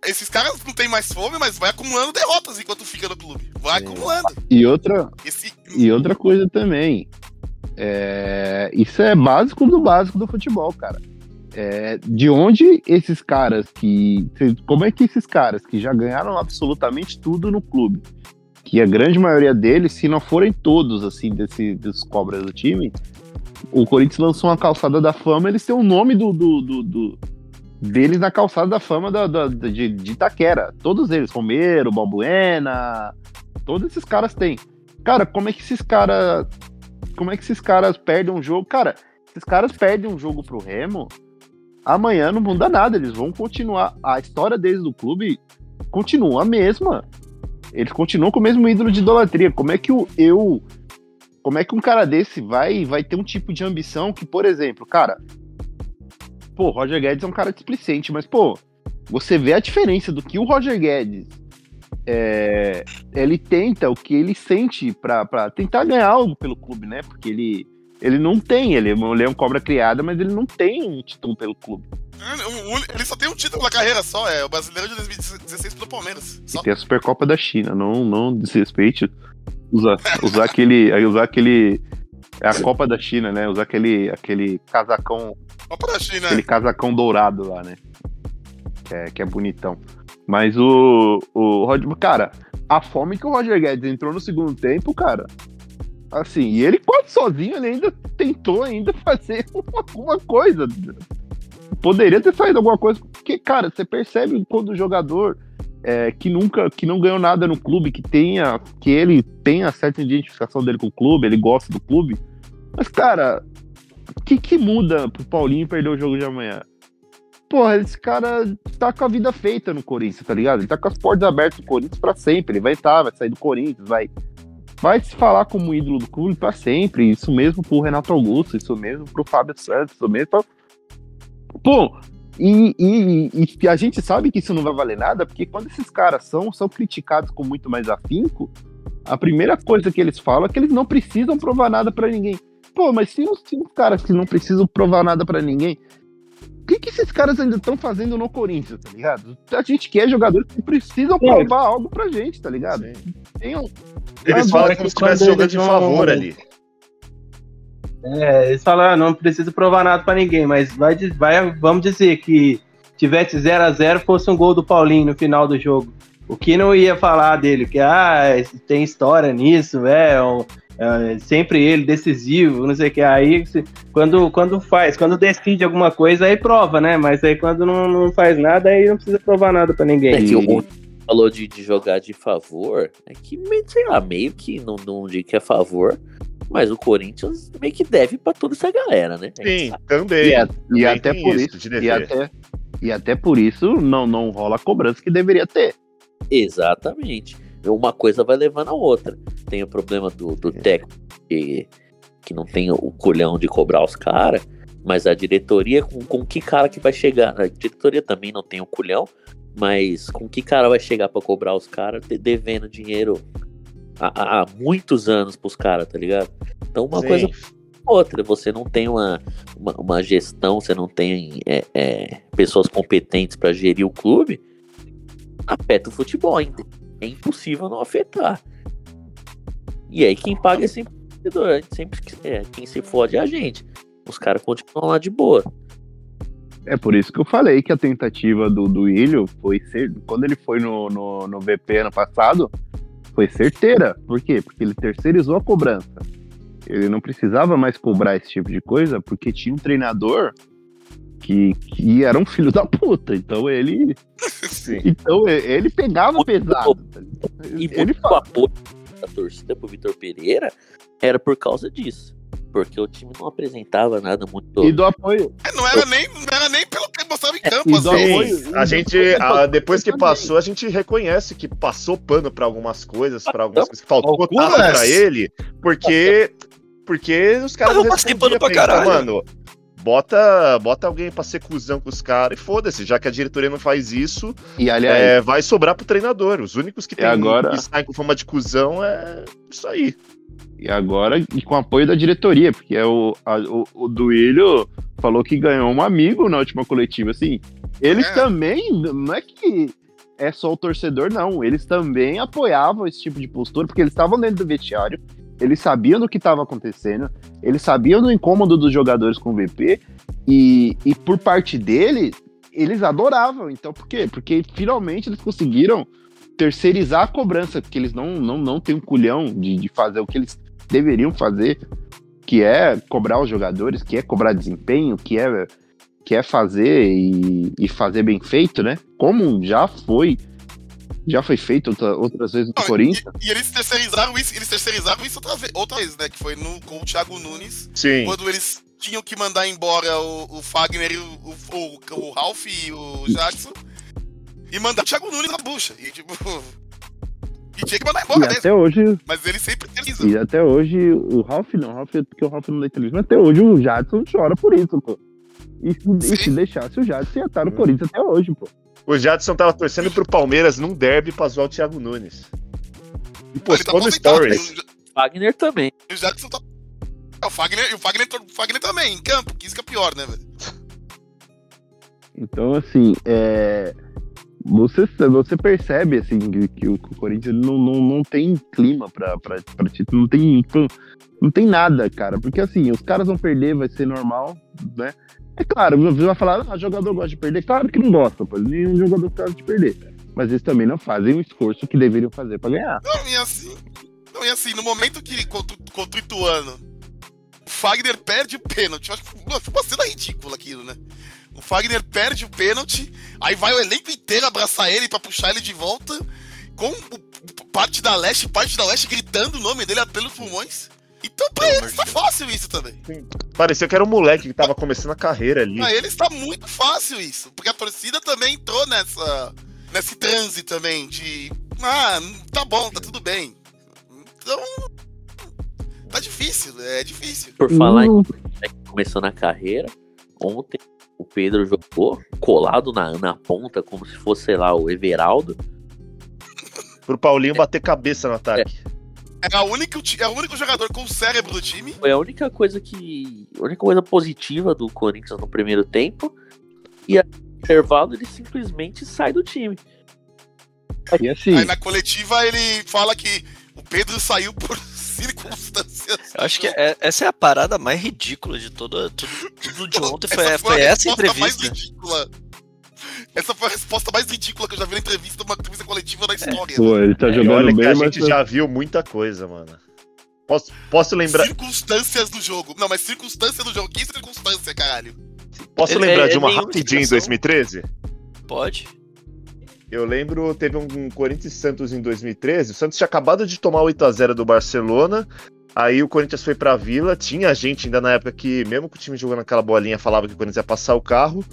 esses caras não tem mais fome, mas vai acumulando derrotas enquanto fica no clube. Vai acumulando. E outra coisa também. Isso é básico do futebol, cara. De onde esses caras que... Como é que esses caras que já ganharam absolutamente tudo no clube, que a grande maioria deles, se não forem todos, assim, desses cobras do time... O Corinthians lançou uma calçada da fama, eles têm o nome deles na calçada da fama de Itaquera. Todos eles, Romero, Balbuena, todos esses caras têm. Cara, como é que esses caras perdem um jogo? Cara, esses caras perdem um jogo pro Remo, amanhã não muda nada, eles vão continuar. A história deles do clube continua a mesma. Eles continuam com o mesmo ídolo de idolatria. Como é que um cara desse vai ter um tipo de ambição que, por exemplo, cara... Pô, o Roger Guedes é um cara displicente, mas, pô... Você vê a diferença do que o Roger Guedes... ele tenta, o que ele sente pra tentar ganhar algo pelo clube, né? Porque ele não tem, ele é um cobra criada, mas ele não tem um título pelo clube. Ele só tem um título na carreira só, é o Brasileiro de 2016 pelo Palmeiras. Só. E tem a Supercopa da China, não desrespeite... Usar aquele. É a Copa da China, né? Usar aquele casacão. Copa da China. Aquele casacão dourado lá, né? Que é bonitão. Mas o Roger. Cara, a fome que o Roger Guedes entrou no segundo tempo, cara. Assim, e ele quase sozinho, ele ainda tentou fazer alguma coisa. Poderia ter saído alguma coisa. Porque, cara, você percebe quando o jogador. Que não ganhou nada no clube, que ele tenha certa identificação dele com o clube, ele gosta do clube. Mas, cara, o que muda pro Paulinho perder o jogo de amanhã? Porra, esse cara tá com a vida feita no Corinthians, tá ligado? Ele tá com as portas abertas do Corinthians pra sempre. Ele vai sair do Corinthians, vai se falar como ídolo do clube pra sempre. Isso mesmo pro Renato Augusto, isso mesmo pro Fábio Santos, isso mesmo pra... Pô... E a gente sabe que isso não vai valer nada, porque quando esses caras são criticados com muito mais afinco, a primeira coisa que eles falam é que eles não precisam provar nada pra ninguém. Pô, mas se os cinco caras que não precisam provar nada pra ninguém, o que esses caras ainda estão fazendo no Corinthians, tá ligado? A gente quer jogadores que precisam provar algo pra gente, tá ligado? Eles falam como se estivesse jogando de favor ali. É, eles falam, não preciso provar nada pra ninguém, mas vamos dizer que tivesse 0-0, fosse um gol do Paulinho no final do jogo. O que não ia falar dele? Que, tem história nisso, sempre ele, decisivo, não sei o que. Aí, quando decide alguma coisa, aí prova, né? Mas aí quando não faz nada, aí não precisa provar nada pra ninguém. É que o falou de jogar de favor, é que, sei lá, meio que não digo que é favor, mas o Corinthians meio que deve pra toda essa galera, né? Sim, também. E até por isso, não rola a cobrança que deveria ter. Exatamente. Uma coisa vai levando a outra. Tem o problema do técnico que não tem o colhão de cobrar os caras, mas a diretoria com que cara que vai chegar? A diretoria também não tem o colhão, mas com que cara vai chegar pra cobrar os caras devendo dinheiro há muitos anos pros caras, tá ligado? Então uma coisa outra, você não tem uma gestão, você não tem pessoas competentes pra gerir o clube, afeta o futebol ainda. É impossível não afetar. E aí quem paga é sempre o torcedor. Quem se fode é a gente. Os caras continuam lá de boa. É por isso que eu falei que a tentativa do Ilho foi quando ele foi no VP ano passado, foi certeira. Por quê? Porque ele terceirizou a cobrança. Ele não precisava mais cobrar esse tipo de coisa, porque tinha um treinador que era um filho da puta. Então ele... Sim. Então ele pegava pesado. E o apoio da torcida pro Vitor Pereira era por causa disso. Porque o time não apresentava nada muito. E do apoio. Não era nem pelo que mostrava em campo, assim. Apoio, a gente, depois que passou, a gente reconhece que passou pano pra algumas coisas, que faltou taça pra ele, porque os caras não respondiam pra caralho. Mano, Bota alguém pra ser cuzão com os caras e foda-se, já que a diretoria não faz isso, e, aliás, vai sobrar pro treinador. Os únicos que tem agora... que saem com fama de cuzão é isso aí. E agora, e com apoio da diretoria, porque o Duílio falou que ganhou um amigo na última coletiva, assim. Eles também, não é que é só o torcedor, não. Eles também apoiavam esse tipo de postura, porque eles estavam dentro do vestiário. Eles sabiam do que estava acontecendo, eles sabiam do incômodo dos jogadores com o VP, e por parte dele, eles adoravam. Então, por quê? Porque finalmente eles conseguiram terceirizar a cobrança, porque eles não têm um culhão de fazer o que eles deveriam fazer, que é cobrar os jogadores, que é cobrar desempenho, que é fazer e fazer bem feito, né? Como já foi feito outras vezes no Corinthians. E eles terceirizaram isso outra vez, né? Que foi com o Thiago Nunes. Sim. Quando eles tinham que mandar embora o Fagner, o Ralf e o Jackson. E mandar o Thiago Nunes na bucha. E tipo... E tinha que mandar embora mesmo. Até hoje... Mas eles sempre terceirizam. E até hoje o Ralf não. Porque o Ralf não dá entrevista. Mas até hoje o Jackson chora por isso, pô. E se deixasse o Jackson ia estar no Corinthians até hoje, pô. O Jadson tava torcendo pro Palmeiras num derby pra zoar o Thiago Nunes. E postou no Stories. O Fagner também. O Jadson tá. O Fagner também, em campo, que isso que é pior, né, velho? Então, assim, você percebe, assim, que o Corinthians não tem clima pra título, não tem nada, cara. Porque, assim, os caras vão perder, vai ser normal, né? É claro, você vai falar, o jogador gosta de perder. Claro que não gosta, pô. Nenhum jogador gosta de perder. Mas eles também não fazem o esforço que deveriam fazer pra ganhar. Não, e assim, no momento que contra o Ituano, o Fagner perde o pênalti. Eu acho que foi uma cena ridícula aquilo, né? O Fagner perde o pênalti, aí vai o elenco inteiro abraçar ele pra puxar ele de volta, com parte da Leste gritando o nome dele pelos pulmões. Então pra eles tá fácil isso também. Sim. Pareceu que era um moleque que tava começando a carreira ali. Pra eles tá muito fácil isso. Porque a torcida também entrou nesse transe também de... tá bom, tá tudo bem. Então... Tá difícil, é difícil. Por falar em moleque começando a carreira, ontem o Pedro jogou colado na ponta, como se fosse, sei lá, o Everaldo. Pro Paulinho bater cabeça no ataque. É o único jogador com o cérebro do time. Foi a única coisa que... A única coisa positiva do Corinthians no primeiro tempo. E aí, no intervalo, ele simplesmente sai do time. Aí, assim... aí na coletiva ele fala que o Pedro saiu por circunstâncias. Eu acho que essa é a parada mais ridícula de toda... Tudo de ontem foi essa entrevista. Mais ridícula. Essa foi a resposta mais ridícula que eu já vi na entrevista, uma entrevista coletiva da história. Pô, ele tá jogando bem, a gente já viu muita coisa, mano. Posso lembrar... Circunstâncias do jogo. Não, mas circunstância do jogo. Que circunstância, caralho? Posso lembrar de uma rapidinho em 2013? Pode. Eu lembro, teve um Corinthians e Santos em 2013. O Santos tinha acabado de tomar 8-0 do Barcelona. Aí o Corinthians foi pra Vila. Tinha gente ainda na época que, mesmo com o time jogando aquela bolinha, falava que o Corinthians ia passar o carro.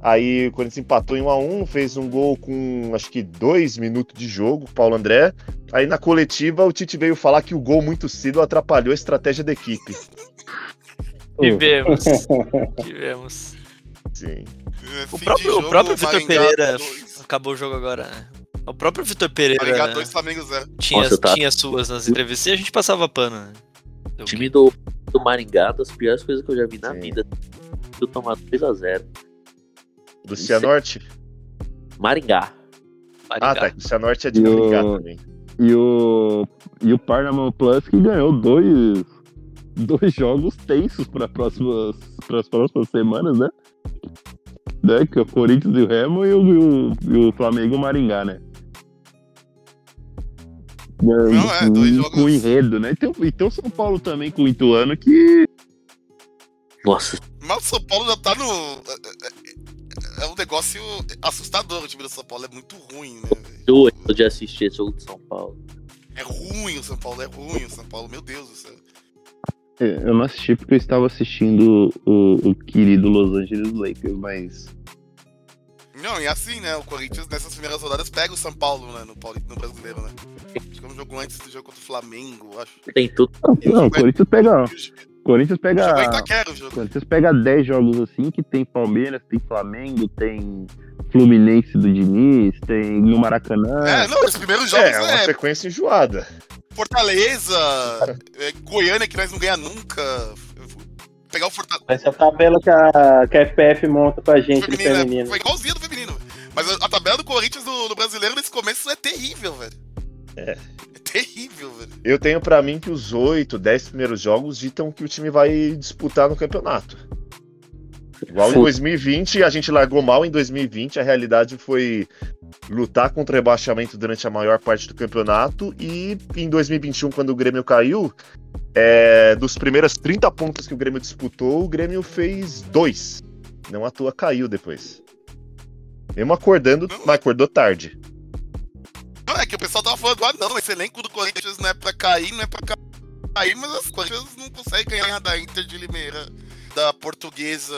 Aí o Corinthians empatou em 1-1, fez um gol com, acho que, 2 minutos de jogo, Paulo André. Aí na coletiva o Tite veio falar que o gol muito cedo atrapalhou a estratégia da equipe. Tivemos. Sim. O próprio Vitor Pereira... Acabou o jogo agora, né? O próprio Vitor Pereira... Maringá 2, Flamengo 0. Tinha suas nas entrevistas e a gente passava pano, né? O time do Maringá, das piores coisas que eu já vi na vida. Eu tomar 2-0. Do Cianorte? Maringá. Ah, tá. O Cianorte é de Maringá também. E o Paramount Plus que ganhou dois jogos tensos para as próximas semanas, né? Que é o Corinthians e o Remo e o Flamengo e o Maringá, né? Dois jogos. Com enredo, né? E tem o São Paulo também com o Ituano que... Nossa. Mas o São Paulo já tá no... É um negócio assustador o time do São Paulo, é muito ruim, né? Eu já assisti esse jogo do São Paulo. É ruim o São Paulo, meu Deus do céu. Eu não assisti porque eu estava assistindo o querido Los Angeles Lakers, mas... Não, e assim, né, o Corinthians nessas primeiras rodadas pega o São Paulo, né, no brasileiro, né? Acho que é um jogo antes do jogo contra o Flamengo, acho. Tem tudo. Não, o Corinthians pega... Corinthians pega 10 jogos assim, que tem Palmeiras, tem Flamengo, tem Fluminense do Diniz, tem no Maracanã. Os primeiros jogos é uma sequência enjoada. Fortaleza, Goiânia que nós não ganha nunca. Pegar o Fortaleza. Essa é a tabela que a FPF monta pra gente feminino, do feminino. Foi igualzinha do feminino. Mas a tabela do Corinthians do brasileiro nesse começo é terrível, velho. É terrível, velho. Eu tenho pra mim que os 10 primeiros jogos ditam que o time vai disputar no campeonato. Igual em 2020, a gente largou mal em 2020, a realidade foi lutar contra o rebaixamento durante a maior parte do campeonato e em 2021, quando o Grêmio caiu, dos primeiros 30 pontos que o Grêmio disputou, o Grêmio fez 2. Não à toa caiu depois. Mesmo acordando, mas acordou tarde. Não, é que o pessoal tava falando, esse elenco do Corinthians não é pra cair, mas as coisas não conseguem ganhar da Inter de Limeira, da Portuguesa,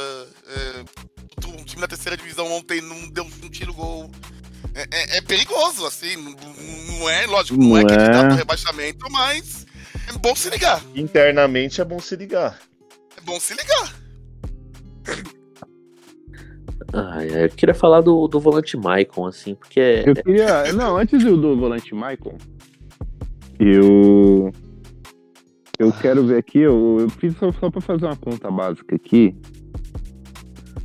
um time da terceira divisão ontem não deu um tiro gol. É perigoso, assim, não é candidato ao rebaixamento, mas é bom se ligar. Internamente é bom se ligar. Eu queria falar do volante Maicon, assim, porque... Eu queria... Não, antes do volante Maicon, eu quero ver aqui, eu fiz só pra fazer uma conta básica aqui.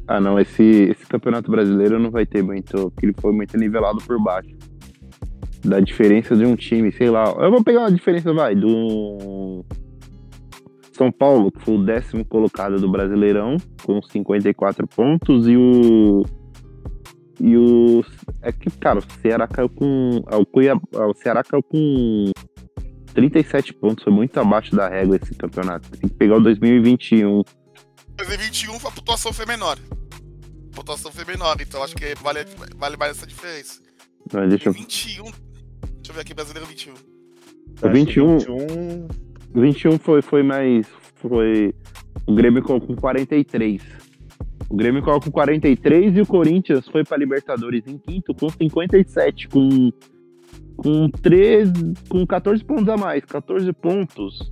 Ah, não, esse campeonato brasileiro não vai ter muito, porque ele foi muito nivelado por baixo. Da diferença de um time, sei lá, eu vou pegar uma diferença, do... São Paulo, que foi o 10º colocado do Brasileirão, com 54 pontos, e o... É que, cara, o Ceará caiu com... O Ceará caiu com 37 pontos, foi muito abaixo da régua esse campeonato. Tem que pegar o 2021. 2021 a pontuação foi menor. Então acho que vale mais essa diferença. Não, deixa eu ver aqui, Brasileiro 21. O 21 foi mais... Foi o Grêmio com 43. O Grêmio colocou 43 e o Corinthians foi para Libertadores em quinto com 57. Com 14 pontos a mais. 14 pontos.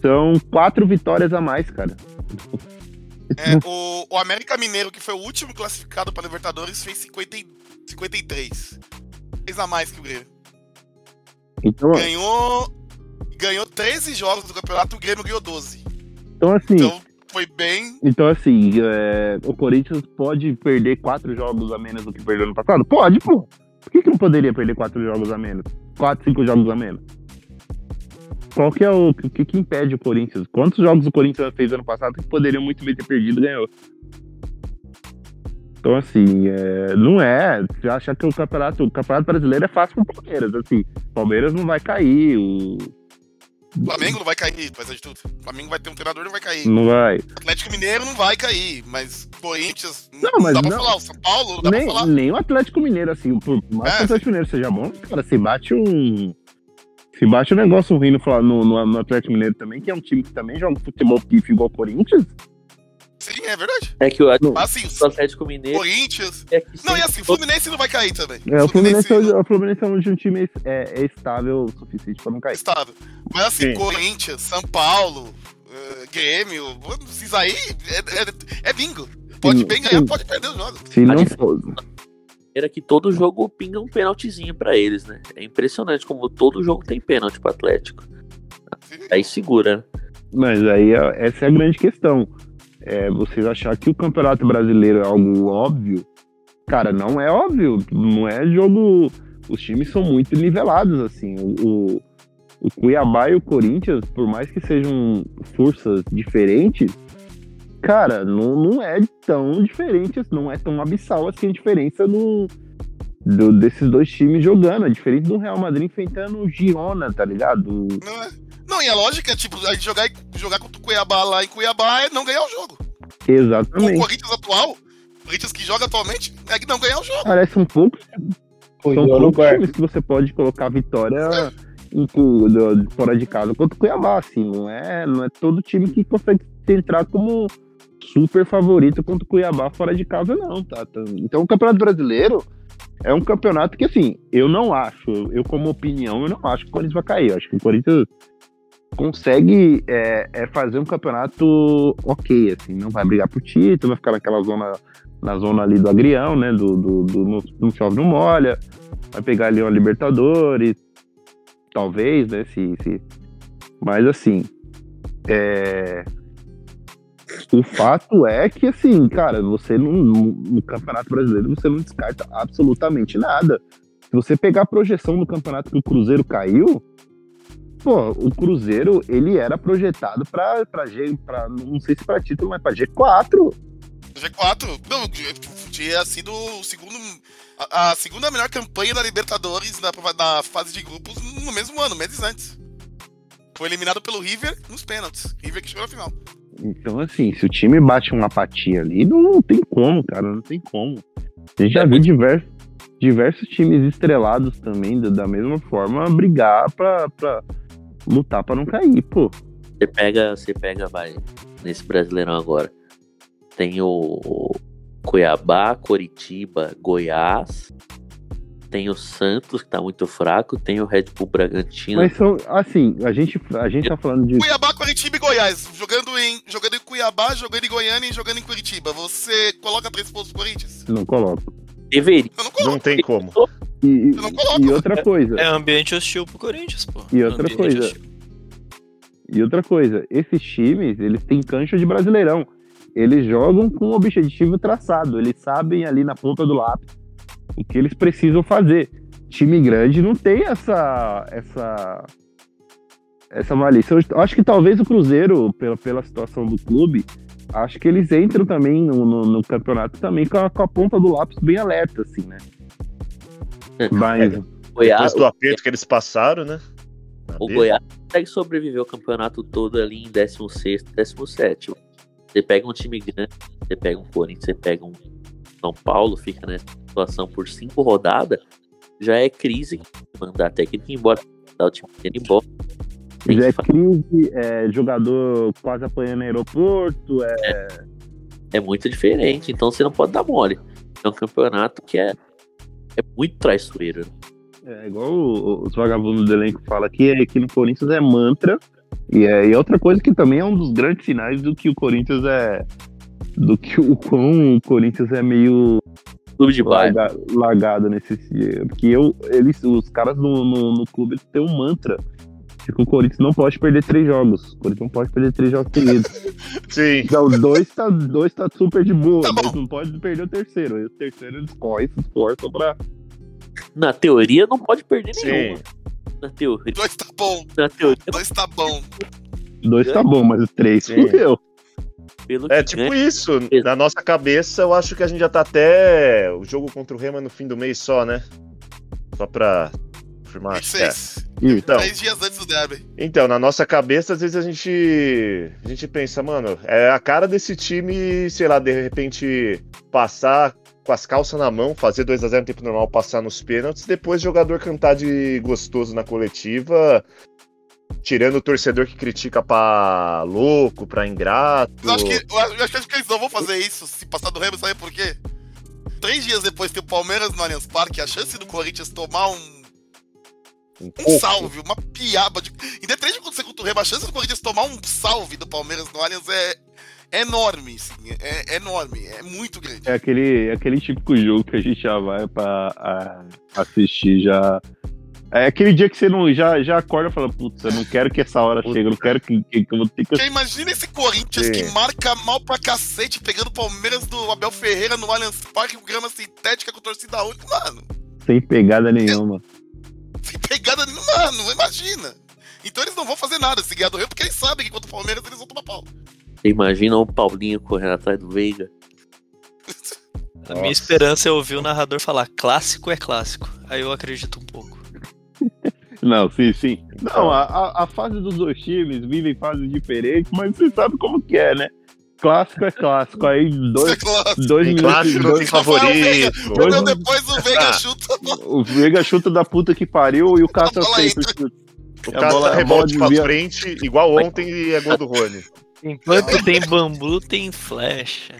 São 4 vitórias a mais, cara. O América Mineiro, que foi o último classificado para Libertadores, fez 53. 3 a mais que o Grêmio. Então, ganhou 13 jogos do campeonato, o Grêmio ganhou 12. Então, assim. Então, foi bem. Então, assim, o Corinthians pode perder 4 jogos a menos do que perdeu no passado? Pode, pô. Por que não poderia perder 4 jogos a menos? 4, 5 jogos a menos? Qual que é o que impede o Corinthians? Quantos jogos o Corinthians fez ano passado que poderiam muito bem ter perdido e ganhou? Então, assim, não é. Você acha que o campeonato brasileiro é fácil pro Palmeiras. Assim, Palmeiras não vai cair. O Flamengo não vai cair, apesar de tudo. O Flamengo vai ter um treinador, não vai cair. Não vai. O Atlético Mineiro não vai cair, mas Corinthians não dá pra falar. O São Paulo não dá pra falar. Nem o Atlético Mineiro, assim, por mais que o Atlético Mineiro seja bom, cara, se bate um negócio ruim no Atlético Mineiro também, que é um time que também joga futebol pif igual o Corinthians. Sim, é verdade. É que o Atlético Mineiro... Corinthians... É que não, e assim, o Fluminense não vai cair também. O Fluminense é um time estável o suficiente pra não cair. Estável. Mas assim, sim. Corinthians, São Paulo, Grêmio, se sair, é bingo. Pode sim, bem ganhar, sim. Pode perder os jogos. Se não for... Era que todo jogo pinga um pênaltizinho pra eles, né? É impressionante como todo jogo tem pênalti pro Atlético. Sim. Aí segura, né? Mas aí, essa é a grande questão. Vocês achar que o Campeonato Brasileiro é algo óbvio, cara, não é óbvio, não é jogo, os times são muito nivelados, assim, o Cuiabá e o Corinthians, por mais que sejam forças diferentes, cara, não é tão diferente, não é tão abissal assim a diferença desses dois times jogando, é diferente do Real Madrid enfrentando o Girona, tá ligado? Não é? Não, e a lógica é, tipo, a gente jogar contra o Cuiabá lá em Cuiabá é não ganhar o jogo. Exatamente. O Corinthians atual, o Corinthians que joga atualmente, é que não ganhar o jogo. Parece um pouco. São poucos times que você pode colocar a vitória fora de casa contra o Cuiabá, assim. Não é todo time que consegue entrar como super favorito contra o Cuiabá fora de casa, não, tá? Então, o Campeonato Brasileiro é um campeonato que, assim, eu não acho, eu como opinião, eu não acho que o Corinthians vai cair. Eu acho que o Corinthians consegue fazer um campeonato ok, assim, não vai brigar por título, vai ficar na zona ali do agrião, né, do chove não molha, vai pegar ali uma Libertadores, talvez, né, se... Mas, assim, o fato é que, assim, cara, você no Campeonato Brasileiro você não descarta absolutamente nada. Se você pegar a projeção do campeonato que o Cruzeiro caiu, pô, o Cruzeiro, ele era projetado pra G, pra, não sei se pra título, mas pra G4. G4? Não, tinha sido a segunda melhor campanha da Libertadores na fase de grupos no mesmo ano, meses antes. Foi eliminado pelo River nos pênaltis. River que chegou na final. Então, assim, se o time bate uma apatia ali, não tem como, cara, não tem como. A gente já viu diversos times estrelados também, da mesma forma, brigar pra lutar pra não cair, pô. Você pega, vai, nesse Brasileirão agora. Tem o Cuiabá, Coritiba, Goiás. Tem o Santos, que tá muito fraco. Tem o Red Bull Bragantino. Mas são, assim, a gente tá falando de... Cuiabá, Coritiba e Goiás. Jogando em Cuiabá, jogando em Goiânia e jogando em Coritiba. Você coloca 3 pontos pro Corinthians? Não coloco. Deveria. Eu não coloco. Não tem como. Eu não coloco. E outra coisa. É ambiente hostil pro Corinthians, pô. E outra coisa, esses times, eles têm cancha de Brasileirão. Eles jogam com o objetivo traçado. Eles sabem ali na ponta do lápis o que eles precisam fazer. Time grande não tem essa malícia. Eu acho que talvez o Cruzeiro, pela situação do clube, acho que eles entram também no campeonato também com a ponta do lápis bem alerta, assim, né? Mas depois do aperto que eles passaram, né? O Goiás consegue sobreviver o campeonato todo ali em 16º, 17º. Você pega um time grande, você pega um Corinthians, você pega um São Paulo, fica nessa situação por 5 rodadas, já é crise mandar técnico embora, mandar o time dele embora. Já é crise, jogador quase apanhando no aeroporto. É muito diferente, então você não pode dar mole. É um campeonato que é muito traiçoeiro. É igual os vagabundos do elenco falam que no Corinthians é mantra. E outra coisa que também é um dos grandes sinais do que o Corinthians é. Do que o quão o Corinthians é meio Clube de bairro. Largada nesse... Porque os caras no clube, eles têm um mantra. Porque o Corinthians não pode perder 3 jogos. O Corinthians não pode perder 3 jogos seguidos. Sim. Então, 2 tá super de boa. Tá, mas não pode perder o terceiro. E o terceiro eles correm, se esforçam pra... Na teoria, não pode perder nenhuma. Na teoria. 2 tá bom. Na teoria. 2 tá bom. 2 tá bom, mas o 3 fudeu. É tipo isso. Na nossa cabeça, eu acho que a gente já tá até o jogo contra o Rema no fim do mês só, né? Só pra... 26. Então, 3 dias antes do derby. Então, na nossa cabeça, às vezes a gente pensa, mano, é a cara desse time, sei lá, de repente passar com as calças na mão, fazer 2-0 no tempo normal, passar nos pênaltis, depois o jogador cantar de gostoso na coletiva, tirando o torcedor que critica pra louco, pra ingrato. Eu acho que eles não vão fazer isso, se passar do Remo, sabe por quê? 3 dias depois tem o Palmeiras no Allianz Parque, a chance do Corinthians tomar um salve, uma piaba. Independente de quando você contra o Remo, a chance do Corinthians tomar um salve do Palmeiras no Allianz é enorme, sim. É enorme, é muito grande. É aquele típico jogo que a gente já vai pra assistir já. É aquele dia que você não, já acorda e fala, putz, eu não quero que essa hora chegue, eu não quero que eu vou ter que... Imagina esse Corinthians que marca mal pra cacete, pegando o Palmeiras do Abel Ferreira no Allianz Parque, com grama sintética, com torcida única, mano. Sem pegada nenhuma. Sem pegada nenhuma, mano, imagina. Então eles não vão fazer nada se ganhar do Rio, porque eles sabem que contra o Palmeiras eles vão tomar pau. Imagina o Paulinho correndo atrás do Veiga. A minha esperança é ouvir o narrador falar, clássico é clássico. Aí eu acredito um pouco. Não, sim. Não, a fase dos dois times vivem fases diferentes, mas você sabe como que é, né? Clássico é clássico, aí dois minutos... Clássico tem favorito. Depois o Veiga chuta... O Veiga chuta da puta que pariu e o Cássio sempre chuta. O Cássio rebote pra frente, igual ontem, e é gol do Rony. Enquanto tem bambu, tem flecha.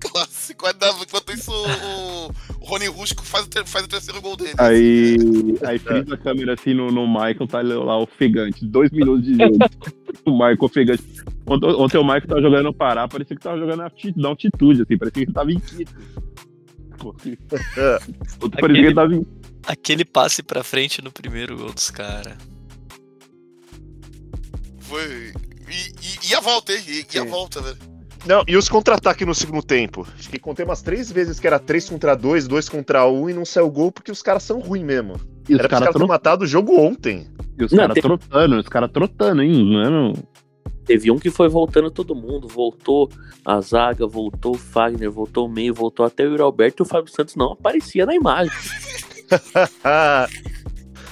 Clássico, enquanto isso o Rony Rusco faz o terceiro gol dele. Aí frisa a câmera assim no Michael, tá lá ofegante, 2 minutos de jogo. O Michael ofegante. Ontem o Michael tava jogando no Pará, parecia que tava jogando na altitude, assim, parecia que tava em Quito. Parecia que tava em... Aquele passe pra frente no primeiro gol dos caras. Foi... E a volta, hein? E a volta, velho. Não, e os contra-ataques no segundo tempo? Acho que contei umas 3 vezes que era 3 contra 2, 2 contra 1 e não saiu gol porque os caras são ruins mesmo. E era os caras ter matado o jogo ontem. E os caras trotando, hein, mano. Teve um que foi voltando todo mundo, voltou a zaga, voltou o Fagner, voltou o meio, voltou até o Alberto, e o Fábio Santos não aparecia na imagem.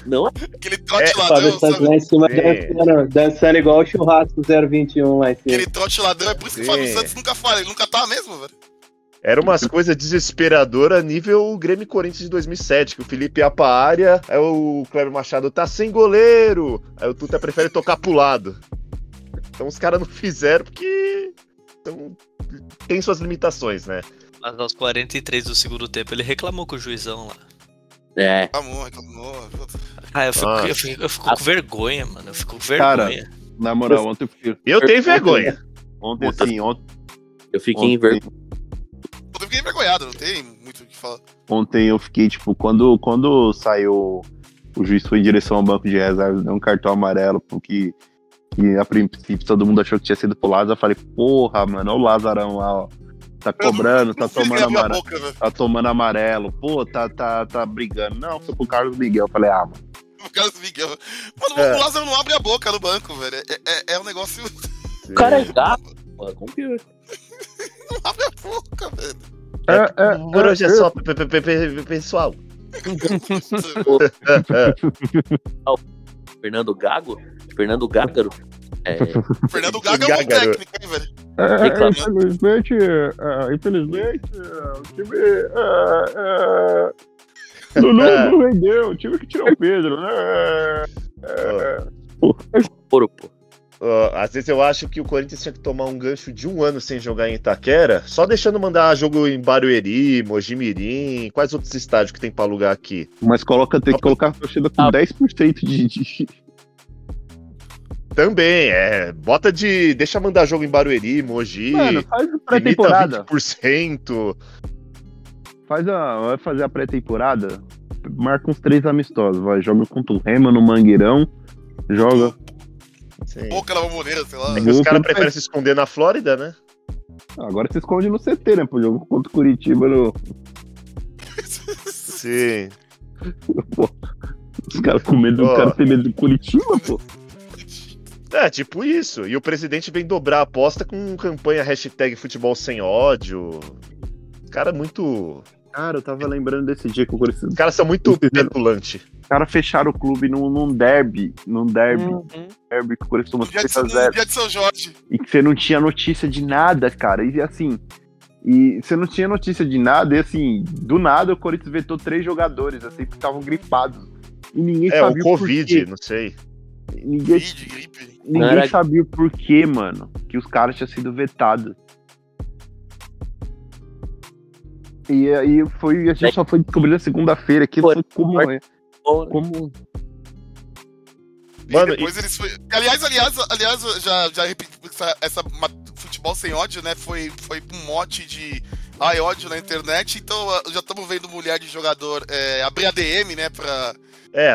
Não? Aquele trote ladrão. Lá em cima dançando igual o churrasco 021 lá em cima. Aquele trote ladrão, é por isso que o Fábio Santos nunca fala, ele nunca tá mesmo, velho. Era umas coisas desesperadoras nível Grêmio Corinthians de 2007, que o Felipe ia pra área, aí o Cléber Machado tá sem goleiro, aí o Tuta prefere tocar pro lado. Então os caras não fizeram porque tem suas limitações, né? Mas aos 43 do segundo tempo ele reclamou com o juizão lá. É. Eu fico com vergonha, mano. Eu fico com vergonha. Cara, na moral, ontem eu tenho vergonha. Ontem, eu fiquei envergonhado. Eu fiquei envergonhado, não tem muito o que falar. Ontem eu fiquei, tipo, quando saiu, o juiz foi em direção ao banco de reservas, deu um cartão amarelo, porque a princípio todo mundo achou que tinha sido pro Lázaro. Eu falei, porra, mano, olha o Lázarão lá, ó. Tá cobrando, tá tomando amarelo, pô, tá brigando. Não, foi pro Carlos Miguel. Eu falei, mano. O Carlos Miguel. Mano, o Lázaro não abre a boca no banco, velho. É um negócio. O cara é gato, mano. Como que é? Não abre a boca, velho. Por hoje é só, pessoal. Fernando Gágaro? É. Fernando Gago é um técnico, hein, velho? Infelizmente, o time não vendeu, o time que tirou o Pedro, né? Às vezes eu acho que o Corinthians tinha que tomar um gancho de 1 ano sem jogar em Itaquera, só deixando mandar jogo em Barueri, Mojimirim, quais outros estádios que tem pra alugar aqui. Mas tem que colocar a torcida com 10% de... Também, é. Bota de. Deixa mandar jogo em Barueri, Mogi. Mano, faz pré-temporada. 20%. Vai fazer a pré-temporada. Marca uns 3 amistosos. Vai, joga contra o Rema no Mangueirão. Joga. Sim. Boca na Bomboneira, sei lá. É que os caras preferem se esconder na Flórida, né? Agora se esconde no CT, né? Pro jogo contra o Curitiba no. Sim. Pô, os caras com medo, os caras têm medo do Curitiba, pô. É, tipo isso. E o presidente vem dobrar a aposta com campanha hashtag futebol sem ódio. Cara, muito... Cara, eu tava lembrando desse dia que o Curitiba... Os caras são muito petulantes. Os caras fecharam o clube num derby. Num derby. Uhum. Derby que o Curitiba tomou 3-0. Dia de São Jorge. E que você não tinha notícia de nada, cara. E assim... E você não tinha notícia de nada. E assim, do nada o Corinthians vetou 3 jogadores, assim, que estavam gripados. E ninguém sabia o Covid, por quê. Não sei. Ninguém sabia o porquê, mano, que os caras tinham sido vetados. E aí a gente só foi descobrir na segunda-feira que como... Mano, depois eles foi... Aliás, já repeti essa futebol sem ódio, né? Foi um mote de ódio na internet, então já estamos vendo mulher de jogador abrir ADM, né? Pra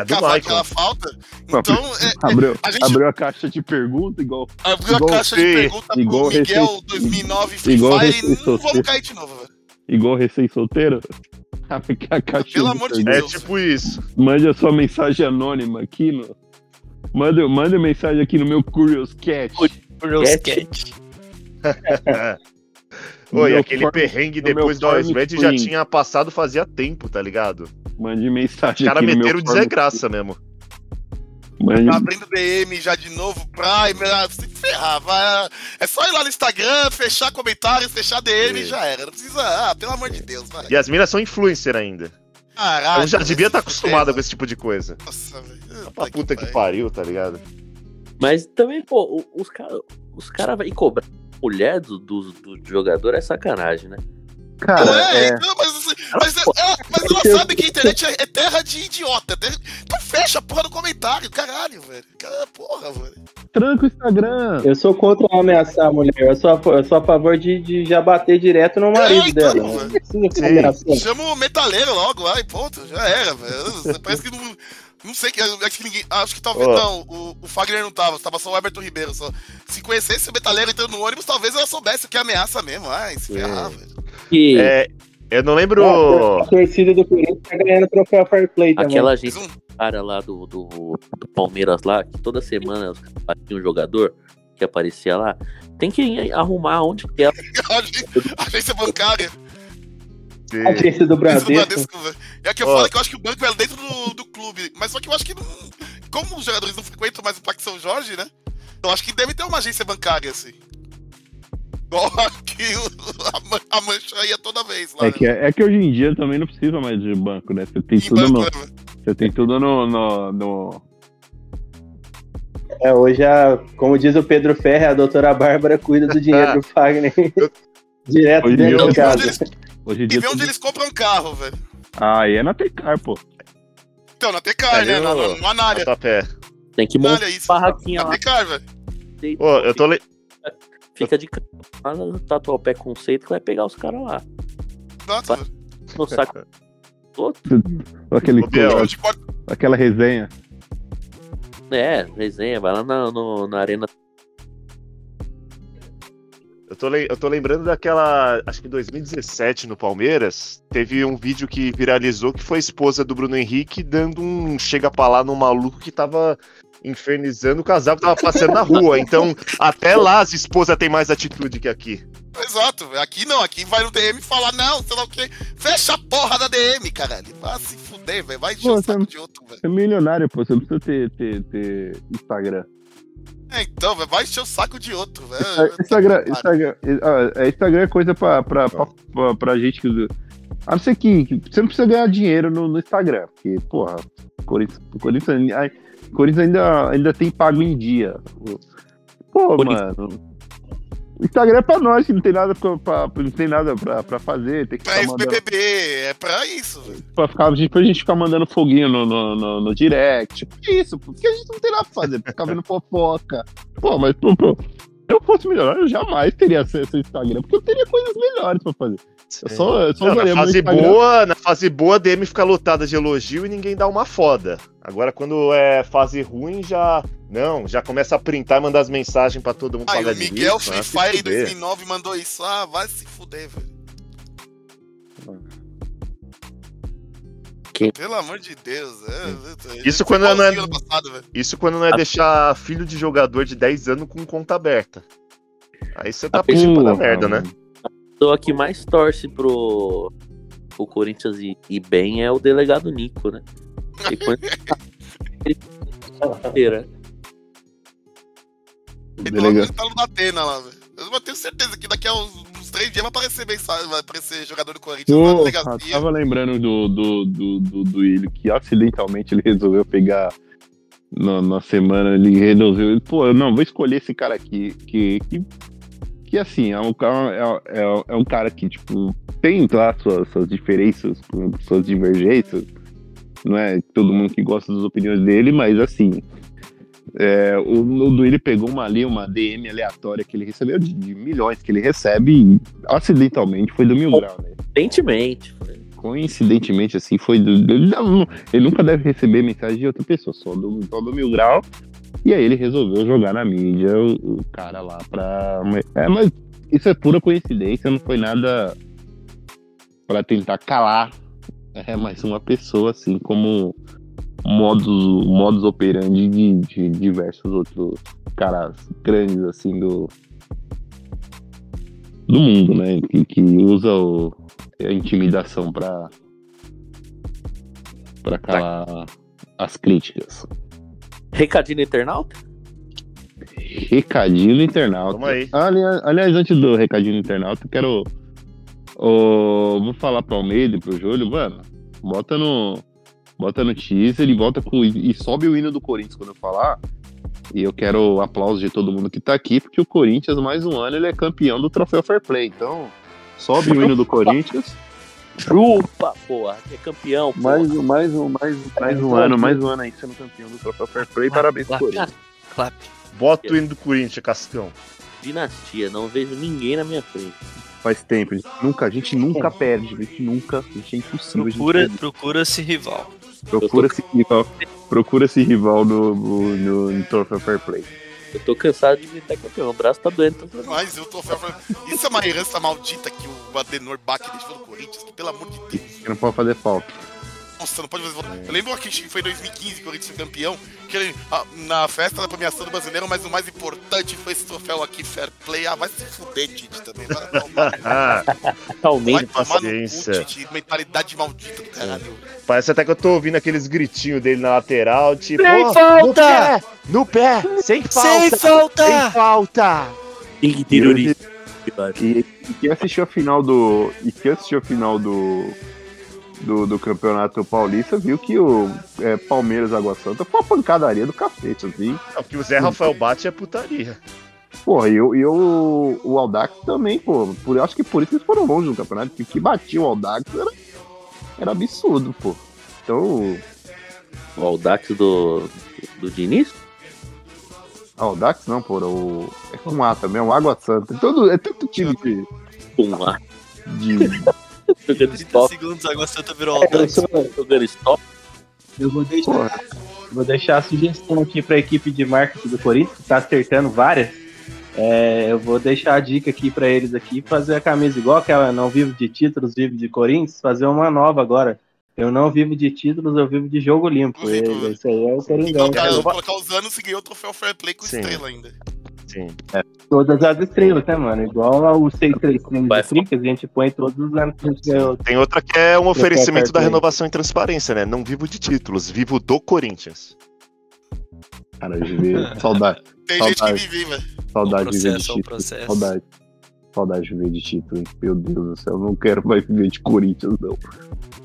cavar aquela falta. Então, abriu a caixa de pergunta, igual. Abriu a caixa de pergunta pro Miguel 2009 Free Fire e não vamos cair de novo, velho. Igual recém-solteiro? A caixa Pelo amor de Deus. É tipo isso. Mande a sua mensagem anônima aqui no. Manda mensagem aqui no meu Curious Cat. Oi, aquele perrengue depois da OS Red já tinha passado fazia tempo, tá ligado? Mande mensagem aqui. Os caras meteram desgraça mesmo. Tá abrindo DM já de novo, Prime, se ferrar, vai. É só ir lá no Instagram, fechar comentários, fechar DM e já era. Não precisa, pelo amor de Deus, vai. E as minas são influencer ainda. Caraca, eu já devia estar acostumada com esse tipo de coisa. Nossa, velho. Pra puta que pariu, tá ligado? Mas também, pô, os caras vão cobrar mulher do jogador é sacanagem, né? Cara, então, mas ela sabe que a internet é terra de idiota. Então fecha a porra do comentário, caralho, velho. Cara, porra, velho. Tranca o Instagram. Eu sou contra ameaçar a mulher. Eu sou a favor de já bater direto no marido dela. Assim. Chama o metaleiro logo lá e ponto. Já era, velho. Parece que não... Não sei, acho que ninguém. Acho que talvez não. O Fagner não tava só o Everton Ribeiro. Só. Se conhecesse o metaleiro entrando no ônibus, talvez ela soubesse que é ameaça mesmo. Ai, se ferrar, velho. E... eu não lembro. A torcida do Corinthians tá ganhando o troféu Fair Play também. Aquela gente, cara lá do Palmeiras lá, que toda semana tinha um jogador que aparecia lá, tem que arrumar onde quer. A agência bancária. A agência do Bradesco. É que eu falo que eu acho que o banco é dentro do clube, mas só que eu acho que não, como os jogadores não frequentam mais o Parque São Jorge, né? Então acho que deve ter uma agência bancária, assim. Que a mancha ia toda vez lá. É que hoje em dia também não precisa mais de banco, né? Você tem tudo banco, no. Né? Você tem tudo no... Hoje, como diz o Pedro Ferre, a doutora Bárbara cuida do dinheiro do Fagner. Direto hoje dentro de casa. E vê onde eles compram um carro, velho. Ah, e é na Tecar, pô. Então, na Tecar, né? Na Anália. Tem que montar isso. Barraquinha na Tecar, velho. Pô, eu tô... Fica de cara, tatuar o pé conceito que vai pegar os caras lá. Nossa. No saco. Aquela resenha. Vai lá na arena. Eu tô lembrando daquela, acho que 2017 no Palmeiras, teve um vídeo que viralizou que foi a esposa do Bruno Henrique dando um chega pra lá num maluco que tava... infernizando o casal que tava passando na rua. Então, até lá as esposas têm mais atitude que aqui. Exato, aqui não, aqui vai no DM e fala, não, sei lá o quê. Fecha a porra da DM, caralho. Vai se fuder, velho. Vai encher o saco de outro, velho. Você é milionário, pô. Você não precisa ter Instagram. Então, velho, vai encher o saco de outro, velho. Instagram é coisa pra gente que. A não ser que você não precisa ganhar dinheiro no Instagram. Porque, porra, Corinthians. Corinthians ainda tem pago em dia. Pô, mano. O Instagram é pra nós, que não tem nada pra fazer. Tem que pra ex-BBB, é pra isso, velho. Pra ficar, depois a gente ficar mandando foguinho no direct. Por que isso? Porque a gente não tem nada pra fazer, pra ficar vendo fofoca. Pô, mas pô, se eu fosse melhor, eu jamais teria acesso ao Instagram, porque eu teria coisas melhores pra fazer. Eu só não, na fase boa, a DM fica lotada de elogio e ninguém dá uma foda. Agora, quando é fase ruim, já começa a printar e mandar as mensagens pra todo mundo. O Miguel Free Fire em 2009 mandou isso. Ah, vai se fuder, velho. Pelo amor de Deus. Isso quando não é deixar filho de jogador de 10 anos com conta aberta. Aí você tá pedindo pra dar merda, né? A que mais torce pro Corinthians e bem é o delegado Nico, né? E quando... Ele tá no Atena lá, velho. Eu tenho certeza que daqui a uns 3 dias vai aparecer mensagem, vai aparecer jogador do Corinthians na delegacia. Eu tava lembrando do Willian, que acidentalmente ele resolveu pegar na semana, vou escolher esse cara aqui, que assim, é um cara que, tipo, tem lá suas diferenças, suas divergências, não é todo mundo que gosta das opiniões dele, mas assim, o Duílio pegou uma DM aleatória que ele recebeu, de milhões que ele recebe, e acidentalmente foi do Mil Grau, né? Coincidentemente, assim, foi do... Ele nunca deve receber mensagem de outra pessoa, só do Mil Grau. E aí ele resolveu jogar na mídia o cara lá pra... mas isso é pura coincidência, não foi nada pra tentar calar mais uma pessoa, assim, como modus operandi de diversos outros caras grandes, assim, do mundo, né? Que usa a intimidação pra calar as críticas. Recadinho do internauta. Vamos aí. Aliás, antes do recadinho do internauta, eu quero... vou falar pro Almeida e pro Júlio, mano, bota no teaser e volta com... E sobe o hino do Corinthians quando eu falar. E eu quero aplauso de todo mundo que tá aqui, porque o Corinthians, mais um ano, ele é campeão do troféu Fair Play. Então, sobe o hino do Corinthians. Chupa, porra, é campeão, porra. Mais um ano aí sendo campeão do troféu Fair Play, parabéns pro Corinthians. Clap. Bota o hino do Corinthians, Cascão. Dinastia, não vejo ninguém na minha frente. Faz tempo, a gente nunca perde, a gente é impossível. Procura-se rival no troféu Fair Play. Eu tô cansado de gritar campeão, o braço tá doendo. Mas eu tô falando, isso é uma herança maldita que o Adenor Bach deixou no Corinthians, que pelo amor de Deus. Você não pode fazer falta. Nossa, não pode fazer falta. Eu lembro que foi em 2015 que o Corinthians foi campeão, que na festa da premiação do Brasileiro, mas o mais importante foi esse troféu aqui, Fair Play. Ah, vai se fuder, Tite, também. Vai tomar no cu, Tite, mentalidade maldita do caralho. Parece até que eu tô ouvindo aqueles gritinhos dele na lateral, tipo... Sem falta! No pé! Sem falta! E quem assistiu a final do... Do Campeonato Paulista, viu que o Palmeiras Água Santa foi uma pancadaria do cacete, assim. É, porque o Zé Rafael Bate é putaria. Porra, e o Aldax também, pô. Acho que por isso eles foram longe no campeonato, porque que batia o Aldax era absurdo, pô. Então... O Aldax do Diniz? Aldax não, pô. É com A também, o Água Santa. É tanto time que... Com A. De... 30 segundos, a Água Santa virou Aldax. Eu vou deixar a sugestão aqui para a equipe de marketing do Corinthians, que tá acertando várias. Eu vou deixar a dica aqui para eles aqui, fazer a camisa igual que ela não vive de títulos, vive de Corinthians, fazer uma nova agora. Eu não vivo de títulos, eu vivo de jogo limpo. Isso aí é o Coringão. Então, eu vou colocar os anos e ganhou o troféu Fair Play com estrela ainda. Sim. Todas as estrelas, né, mano? Igual ao 635, a gente põe todos os anos que a gente ganhou. Tem outra que é um oferecimento da renovação em transparência, né? Não vivo de títulos, vivo do Corinthians. Cara, eu vivo. Saudade. Tem saudade. Gente que vive, velho. Saudade de viver de título. Saudade de viver de título, hein? Meu Deus do céu, eu não quero mais viver de Corinthians, não.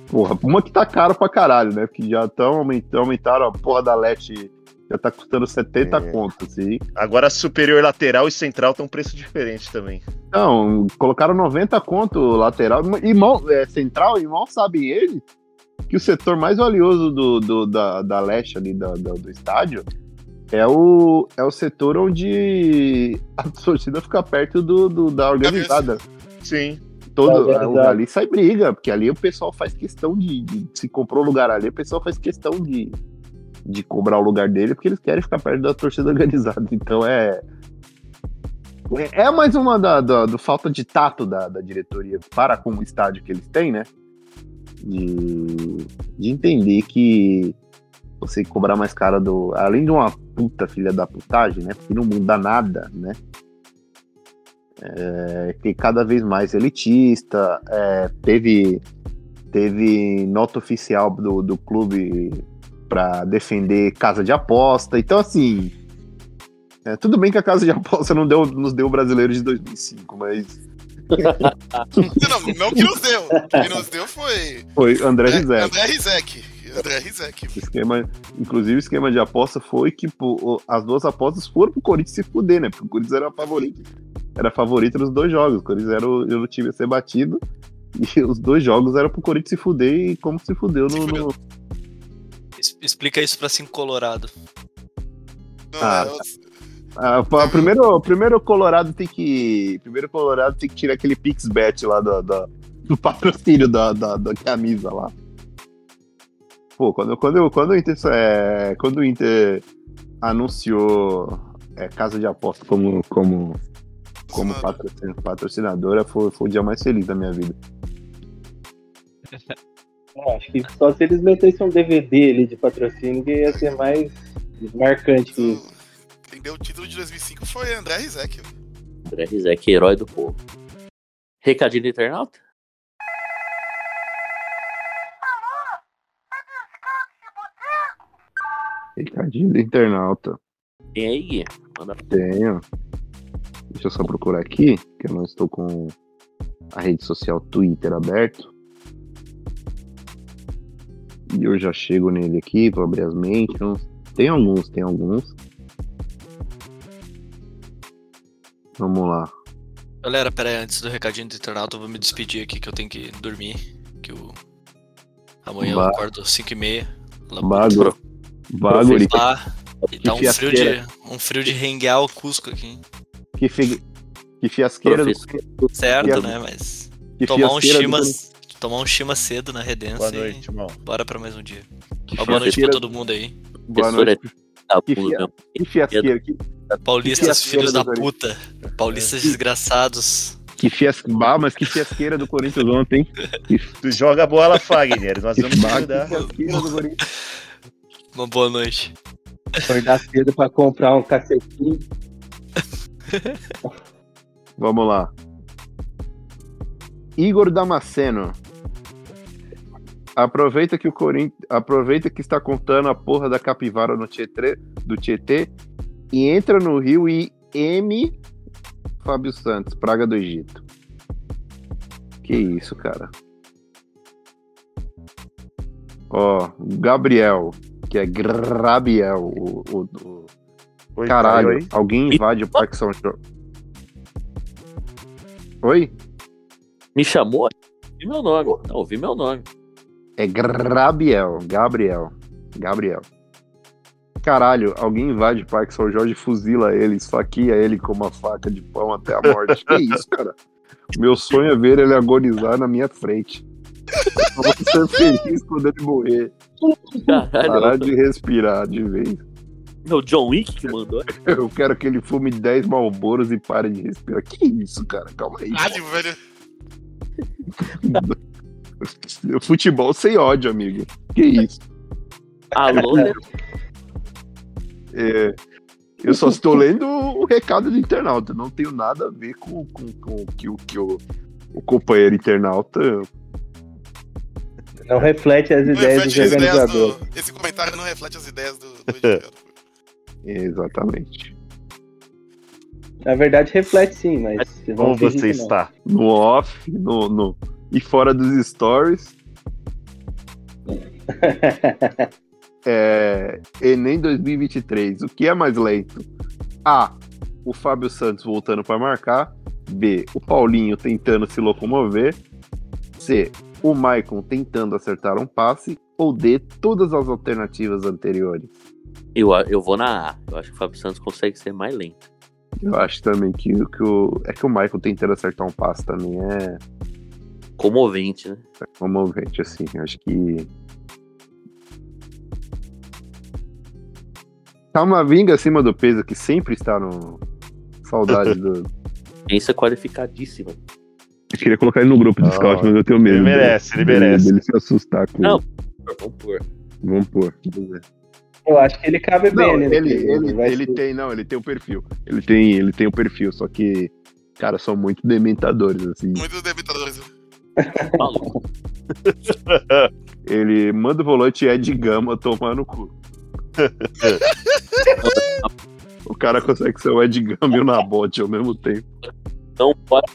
Porra, uma que tá caro pra caralho, né? Porque já aumentaram a porra da Leti Já tá custando 70 conto, assim. Agora superior, lateral e central tem um preço diferente também. Não, colocaram 90 conto lateral e central, e mal sabem eles que o setor mais valioso da leste ali do estádio é o setor onde a torcida fica perto da organizada. Sim. Ali sai briga, porque ali o pessoal faz questão de se comprou lugar ali, o pessoal faz questão de cobrar o lugar dele, porque eles querem ficar perto da torcida organizada. Então é mais uma do falta de tato da diretoria para com o estádio que eles têm, né? De entender que você cobrar mais cara além de uma puta filha da putagem, né? Porque não muda nada, né? Que cada vez mais elitista. Teve nota oficial do clube para defender casa de aposta. Então, assim, tudo bem que a casa de aposta nos deu o brasileiro de 2005, mas não que nos deu. O que nos deu foi André Rizek. Inclusive, o esquema de aposta foi que as duas apostas foram pro Corinthians se fuder, né? Porque o Corinthians era favorito. Era favorito nos dois jogos. O Corinthians era o time a ser batido. E os dois jogos eram pro Corinthians se fuder. E como se fudeu no... Explica isso pra Cinco Colorado. Primeiro Colorado tem que tirar aquele PixBet lá do patrocínio da camisa lá. Pô, quando o Inter anunciou casa de aposta como patrocinadora, foi o dia mais feliz da minha vida. Acho que só se eles metessem um DVD ali de patrocínio que ia ser mais marcante que isso. Quem deu o título de 2005 foi André Rizek. André Rizek, herói do povo. Recadinho do internauta? Recadinho do internauta. Tem aí, Gui? Tenho. Deixa eu só procurar aqui, que eu não estou com a rede social Twitter aberto. E eu já chego nele aqui, vou abrir as mentions. Tem alguns. Vamos lá. Galera, pera aí, antes do recadinho do internauta, eu vou me despedir aqui, que eu tenho que dormir. Que amanhã eu acordo às 5h30. Bagulho. E tá um frio de renguear o Cusco aqui, hein? Que fiasqueira. Certo, né? Mas tomar um chima cedo na Redenção. Boa noite, irmão. Bora pra mais um dia. Boa noite pra todo mundo aí. Boa noite. Que fiasqueira aqui. Paulistas, filhos da puta. Paulistas desgraçados. Que fiasqueira. Mas que fiasqueira do Corinthians ontem, hein? Tu joga a bola, Fagner. Nós vamos ajudar. Uma boa noite. Acordar cedo pra comprar um cacetinho. Vamos lá. Igor Damasceno. Aproveita que está contando a porra da capivara no Tietê, do Tietê, e entra no Rio e M. Fábio Santos, praga do Egito. Que isso, cara. Ó, Gabriel, que é Grabiel, Oi, caralho, caiu, alguém invade o Parque São João. Oi? Me chamou? Ouvi meu nome. É Gabriel. Caralho, alguém invade o Parque São Jorge, fuzila ele, esfaqueia ele com uma faca de pão até a morte. Que isso, cara? Meu sonho é ver ele agonizar na minha frente. Eu vou ser feliz quando ele morrer. Parar de respirar de vez. É o John Wick que mandou? Eu quero que ele fume 10 Marlboros e pare de respirar. Que isso, cara? Calma aí. Velho. Futebol sem ódio, amigo. Que isso? Alô, né? Eu só estou lendo o recado do internauta. Não tenho nada a ver com o companheiro internauta. Não reflete as ideias do organizador. Esse comentário não reflete as ideias do editor. Exatamente. Na verdade, reflete sim, mas... Como você está? No off, no... E fora dos stories. Enem 2023, o que é mais lento? A, o Fábio Santos voltando para marcar. B, o Paulinho tentando se locomover. C, o Maicon tentando acertar um passe. Ou D, todas as alternativas anteriores. Eu vou na A. Eu acho que o Fábio Santos consegue ser mais lento. Eu acho também que o Maicon tentando acertar um passe também é... comovente, né? É comovente, assim. Acho que... tá uma vinga acima do peso que sempre está no... saudade do... Pensa qualificadíssima. Eu queria colocar ele no grupo de scout, mas eu tenho medo. Ele merece, ele merece. Ele se assustar com... Não, vamos pôr. Eu acho que ele cabe bem, né? Ele tem o perfil. Ele tem o perfil, só que, cara, são muito dementadores, assim. Muitos dementadores. Maluco. Ele manda o volante de Gama tomar no cu. O cara consegue ser o Ed Gama e o Nabote ao mesmo tempo. Então, bot?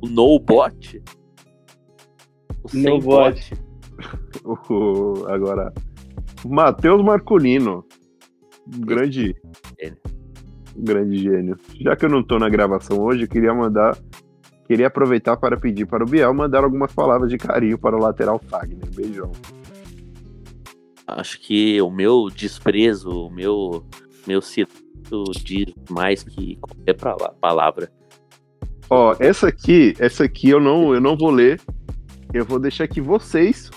O no bot? O sem bot? Agora, Matheus Marculino. Grande gênio. Já que eu não tô na gravação hoje, eu queria aproveitar para pedir para o Biel mandar algumas palavras de carinho para o lateral Fagner. Beijão. Acho que o meu desprezo, o meu silêncio diz mais que qualquer palavra. Ó, essa aqui eu não vou ler. Eu vou deixar que vocês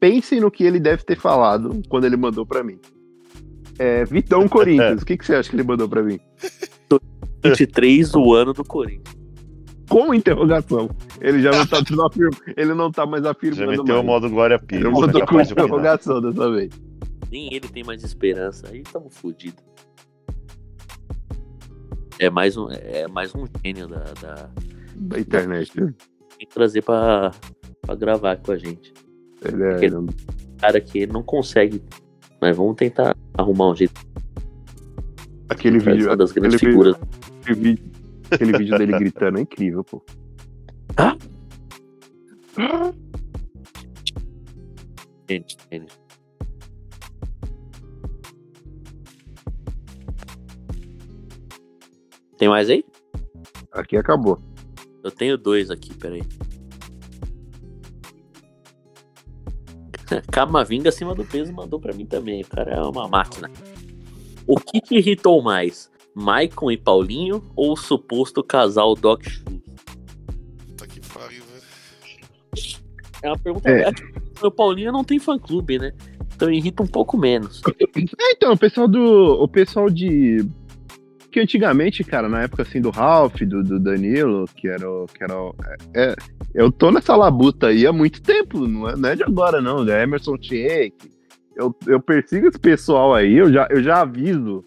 pensem no que ele deve ter falado quando ele mandou pra mim. Vitão Corinthians, o que você acha que ele mandou pra mim? 23, o ano do Corinthians. Com interrogação. Ele já não tá mais afirmando. Já meteu mais o modo Glória Pires. Ele mandou com interrogação dessa vez. Nem ele tem mais esperança. Aí estamos fodidos. É mais um gênio da internet. Tem que trazer pra gravar com a gente. Ele é aquele cara que ele não consegue. Mas vamos tentar arrumar um jeito. Aquele vídeo. Uma das grandes figuras. Aquele vídeo dele gritando é incrível, pô. Gente. Tem mais aí? Aqui acabou. Eu tenho 2 aqui, peraí. Camavinga acima do peso mandou pra mim também. O cara é uma máquina. O que te irritou mais? Maicon e Paulinho ou o suposto casal Doc Shoes? Puta que pariu, velho. É uma pergunta. O Paulinho não tem fã-clube, né? Então irrita um pouco menos. Então, o pessoal de... que antigamente, cara, na época assim do Ralf, do Danilo, que era eu tô nessa labuta aí há muito tempo, não é de agora não, é Emerson Sheik. Eu persigo esse pessoal aí, eu já aviso.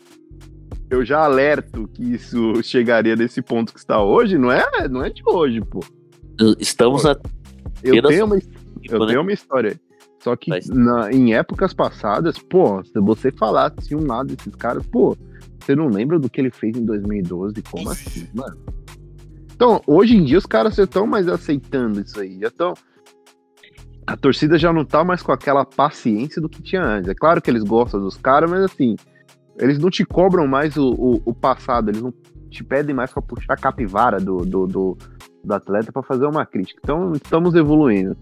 Eu já alerto que isso chegaria nesse ponto que está hoje, não é de hoje, pô. Estamos na... Eu tenho uma história. Só que em épocas passadas, pô, se você falasse um lado desses caras, pô, você não lembra do que ele fez em 2012? Como assim, mano? Então, hoje em dia os caras já estão mais aceitando isso aí, já estão... A torcida já não tá mais com aquela paciência do que tinha antes. É claro que eles gostam dos caras, mas assim... Eles não te cobram mais o passado, eles não te pedem mais pra puxar a capivara do atleta pra fazer uma crítica. Então, estamos evoluindo.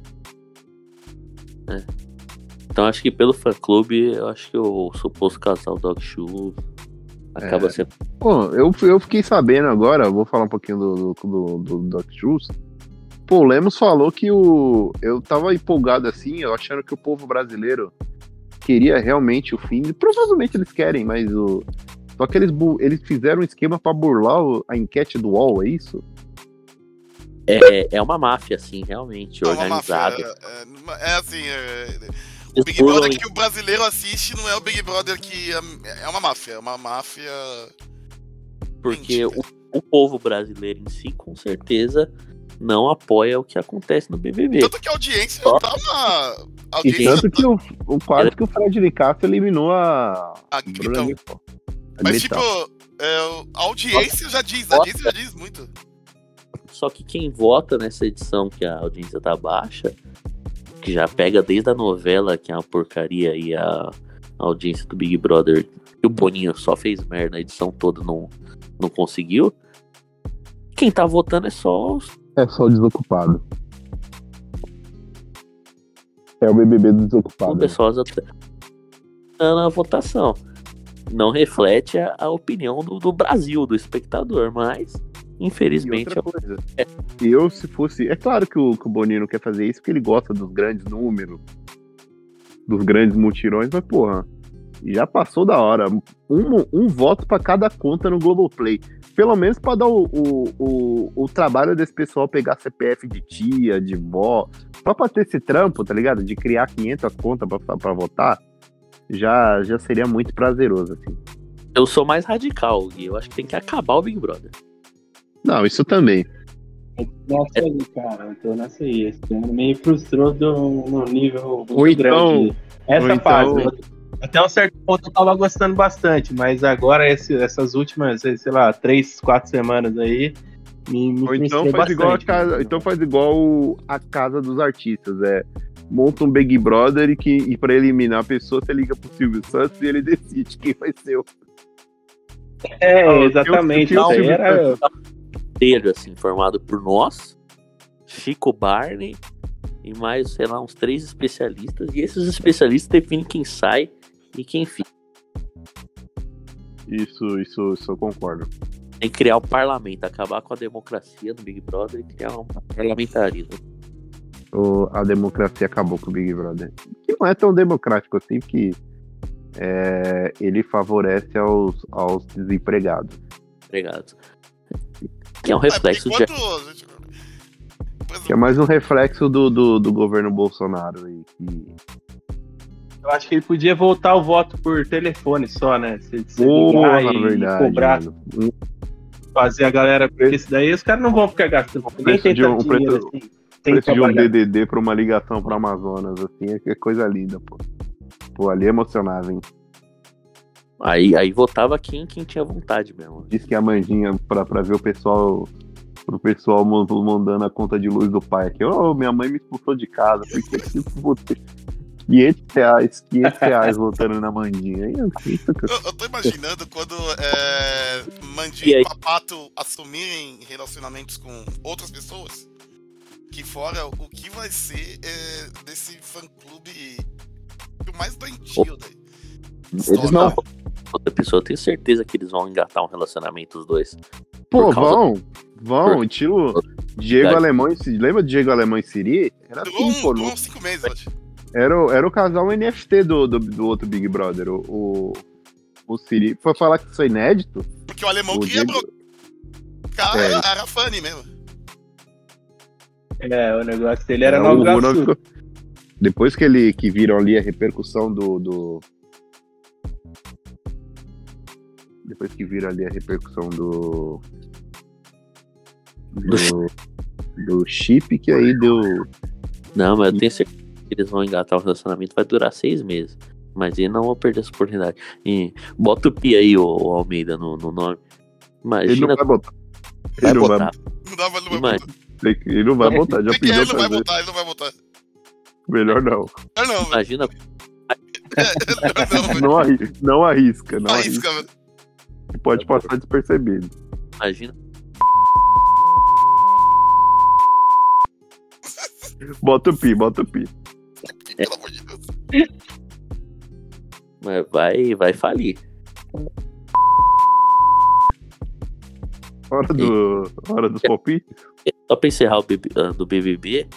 Então, acho que pelo fã-clube, eu acho que o suposto casal Dog Show acaba sendo... Bom, eu fiquei sabendo agora, vou falar um pouquinho do Doc Shoes. Pô, o Lemos falou que eu tava empolgado assim, eu achando que o povo brasileiro... queria realmente o fim, provavelmente eles querem, mas só que eles fizeram um esquema pra burlar a enquete do UOL, é isso? É uma máfia, assim, realmente, organizada. O Big Brother que o brasileiro assiste não é o Big Brother que... É uma máfia... Porque o povo brasileiro em si, com certeza... não apoia o que acontece no BBB. Tanto que a audiência tá uma... Tanto que o quadro que o Fred Nicasso eliminou a Bruna Nicolau. Mas tipo, a audiência já diz, a audiência já diz muito. Só que quem vota nessa edição que a audiência tá baixa, que já pega desde a novela, que é uma porcaria, e a audiência do Big Brother, que o Boninho só fez merda, a edição toda não conseguiu. Quem tá votando é só os... É só o desocupado. É o BBB do desocupado. O pessoal tá na votação. Não reflete a opinião do Brasil, do espectador, mas infelizmente... Eu, se fosse... É claro que o Boninho não quer fazer isso porque ele gosta dos grandes números, dos grandes mutirões, mas porra, já passou da hora. Um voto pra cada conta no Globoplay. Pelo menos pra dar o trabalho desse pessoal pegar CPF de tia, de vó, só pra ter esse trampo, tá ligado? De criar 500 contas pra votar, já seria muito prazeroso, assim. Eu sou mais radical, Gui. Eu acho que tem que acabar o Big Brother. Não, isso também. Nossa, aí, cara, então nessa aí, esse ano me frustrou no nível muito grande. Essa fase, até um certo ponto eu tava gostando bastante, mas agora essas últimas, sei lá, 3-4 semanas aí, me frustrou bastante. Então faz igual a Casa dos Artistas, monta um Big Brother e pra eliminar a pessoa você liga pro Silvio Santos e ele decide quem vai ser o... exatamente. Assim, formado por nós, Chico Barney e mais, sei lá, uns 3 especialistas, e esses especialistas definem quem sai e quem fica. Isso eu concordo. Tem que criar o parlamento, acabar com a democracia do Big Brother e criar um parlamentarismo. A democracia acabou com o Big Brother, que não é tão democrático assim, porque ele favorece aos desempregados. Obrigado. Que é um reflexo de... Que é mais um reflexo do governo Bolsonaro. Eu acho que ele podia voltar o voto por telefone só, né? Se ligar e cobrar, fazer a galera... Porque isso daí os caras não vão ficar gastando. Ninguém tem tanto dinheiro assim. Preço de um DDD pra uma ligação pra Amazonas, assim, é coisa linda, pô. Pô, ali emocionava, hein? Aí votava quem tinha vontade mesmo. Diz que a Mandinha, pra ver o pessoal mandando a conta de luz do pai aqui. Minha mãe me expulsou de casa, porque eu votei R$500 votando na Mandinha. Eu tô imaginando quando Mandinha e Papato assumirem relacionamentos com outras pessoas, que fora o que vai ser desse fã-clube o mais doentio daí. Eles não. Outra pessoa, eu tenho certeza que eles vão engatar um relacionamento, os dois. Pô, vão. Tiro Diego Alemão e Siri. Lembra de Diego Alemão e Siri? Era durou 5 meses, acho. Era o casal NFT do outro Big Brother. O Siri foi falar que isso é inédito. Porque o Alemão queria brocar. Era fã mesmo. O negócio dele era no Brasil. Depois que viram ali a repercussão do chip, que aí deu... Não, mas eu tenho certeza que eles vão engatar o relacionamento, vai durar 6 meses. Mas eles não vão perder essa oportunidade. E bota o pi aí, o Almeida, no nome. Imagina... Ele não vai botar. Ele não vai botar. Ele não vai botar. Melhor não. Imagina... Não arrisca. Pode passar despercebido. Imagina. Bota o pi. Pelo amor de Deus. Mas vai falir. Hora dos palpites. Só pra encerrar do BBB,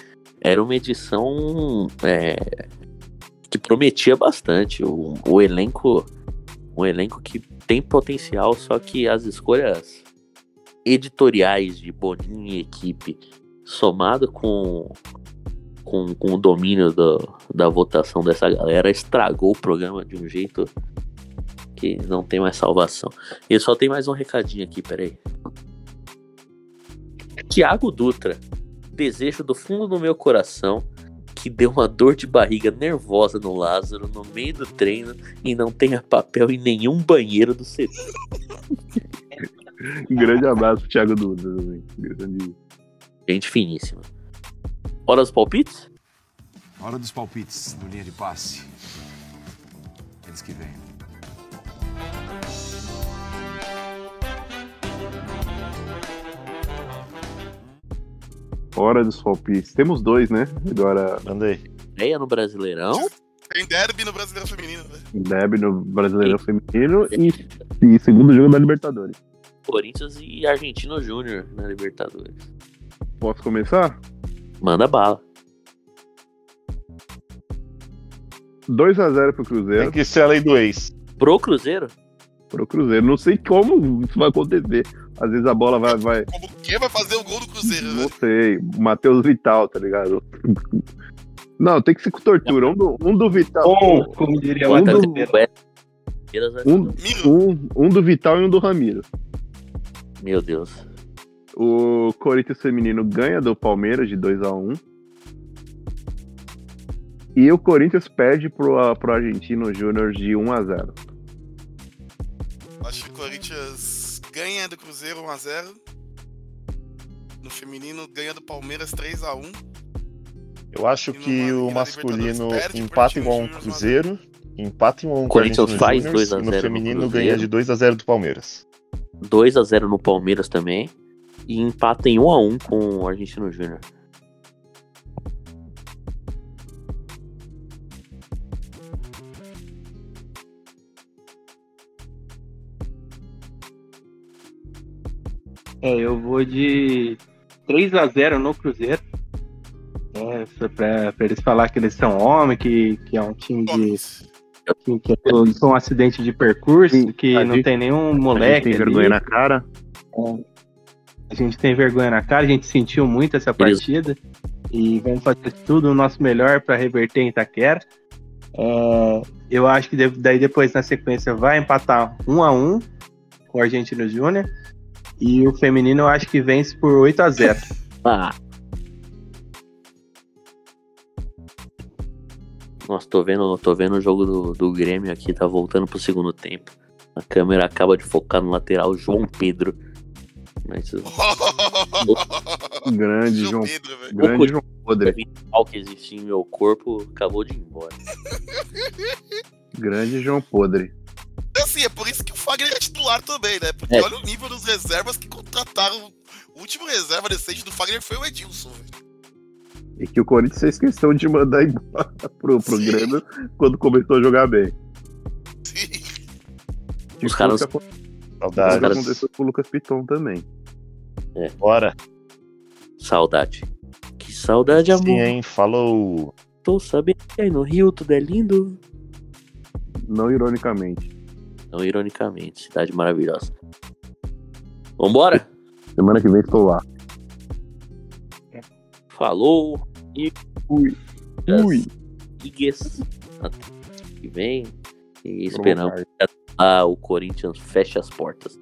era uma edição... que prometia bastante, um elenco que tem potencial, só que as escolhas editoriais de Boninho e equipe, somado com o domínio da votação dessa galera, estragou o programa de um jeito que não tem mais salvação. E só tem mais um recadinho aqui, peraí. Thiago Dutra, desejo do fundo do meu coração que deu uma dor de barriga nervosa no Lázaro no meio do treino e não tenha papel em nenhum banheiro do CT. Grande abraço, Thiago Duda. Gente finíssima. Hora dos palpites? Hora dos palpites do Linha de Passe. Eles que vêm. Hora dos palpites. Temos dois, né? Agora. Andei. Meia no Brasileirão? Tem derby no Brasileirão Feminino, né? Derby no Brasileirão Feminino e segundo jogo da Libertadores. Corinthians e Argentino Júnior na Libertadores. Posso começar? Manda bala. 2-0 pro Cruzeiro. Tem que ser a lei do ex. Pro Cruzeiro? Pro Cruzeiro. Não sei como isso vai acontecer. Às vezes a bola vai... Como que vai fazer o gol do Cruzeiro, né? Não sei. Matheus Vital, tá ligado? Não, tem que ser com tortura. Um do Vital. Como diria o Matheus Vital. Um do Vital e um do Ramiro. Meu Deus. O Corinthians feminino ganha do Palmeiras de 2-1. E o Corinthians perde pro Argentino Júnior de 1-0. Acho que o Corinthians ganha do Cruzeiro 1-0. No feminino ganha do Palmeiras 3-1. Eu acho que o masculino empata igual um Cruzeiro. Empata igual um Corinthians faz 2-0. No feminino ganha de 2-0 do Palmeiras. 2-0 no Palmeiras também. E empata em 1-1 com o Argentino Júnior. Eu vou de 3-0 no Cruzeiro. Pra eles falar que eles são homens, que é um time de... Que é um acidente de percurso, sim, que não tem nenhum moleque. A gente tem vergonha na cara. A gente tem vergonha na cara, a gente sentiu muito essa partida. E vamos fazer tudo o nosso melhor pra reverter em Itaquera. Eu acho que daí depois, na sequência, vai empatar 1-1 com o Argentino Júnior. E o feminino eu acho que vence por 8-0. Ah. Nossa, tô vendo o jogo do Grêmio aqui, tá voltando pro segundo tempo. A câmera acaba de focar no lateral João Pedro. Mas... grande João Pedro, velho. Grande João Podre. O que existia em meu corpo acabou de ir embora. Grande João Podre. Assim, é por isso que o Fagner é titular também, né? Porque olha o nível dos reservas que contrataram. O último reserva decente do Fagner foi o Edilson, velho. E que o Corinthians fez questão de mandar embora pro Grêmio quando começou a jogar bem. Sim. E os caras... Saudade. Aconteceu com o Lucas Piton também. Bora. Saudade. Que saudade, amor. Sim, hein? Falou. Tô sabendo que aí no Rio tudo é lindo. Não ironicamente. Cidade maravilhosa. Vambora? Semana que vem estou lá. Falou e fui. Que vem e esperamos que o Corinthians feche as portas.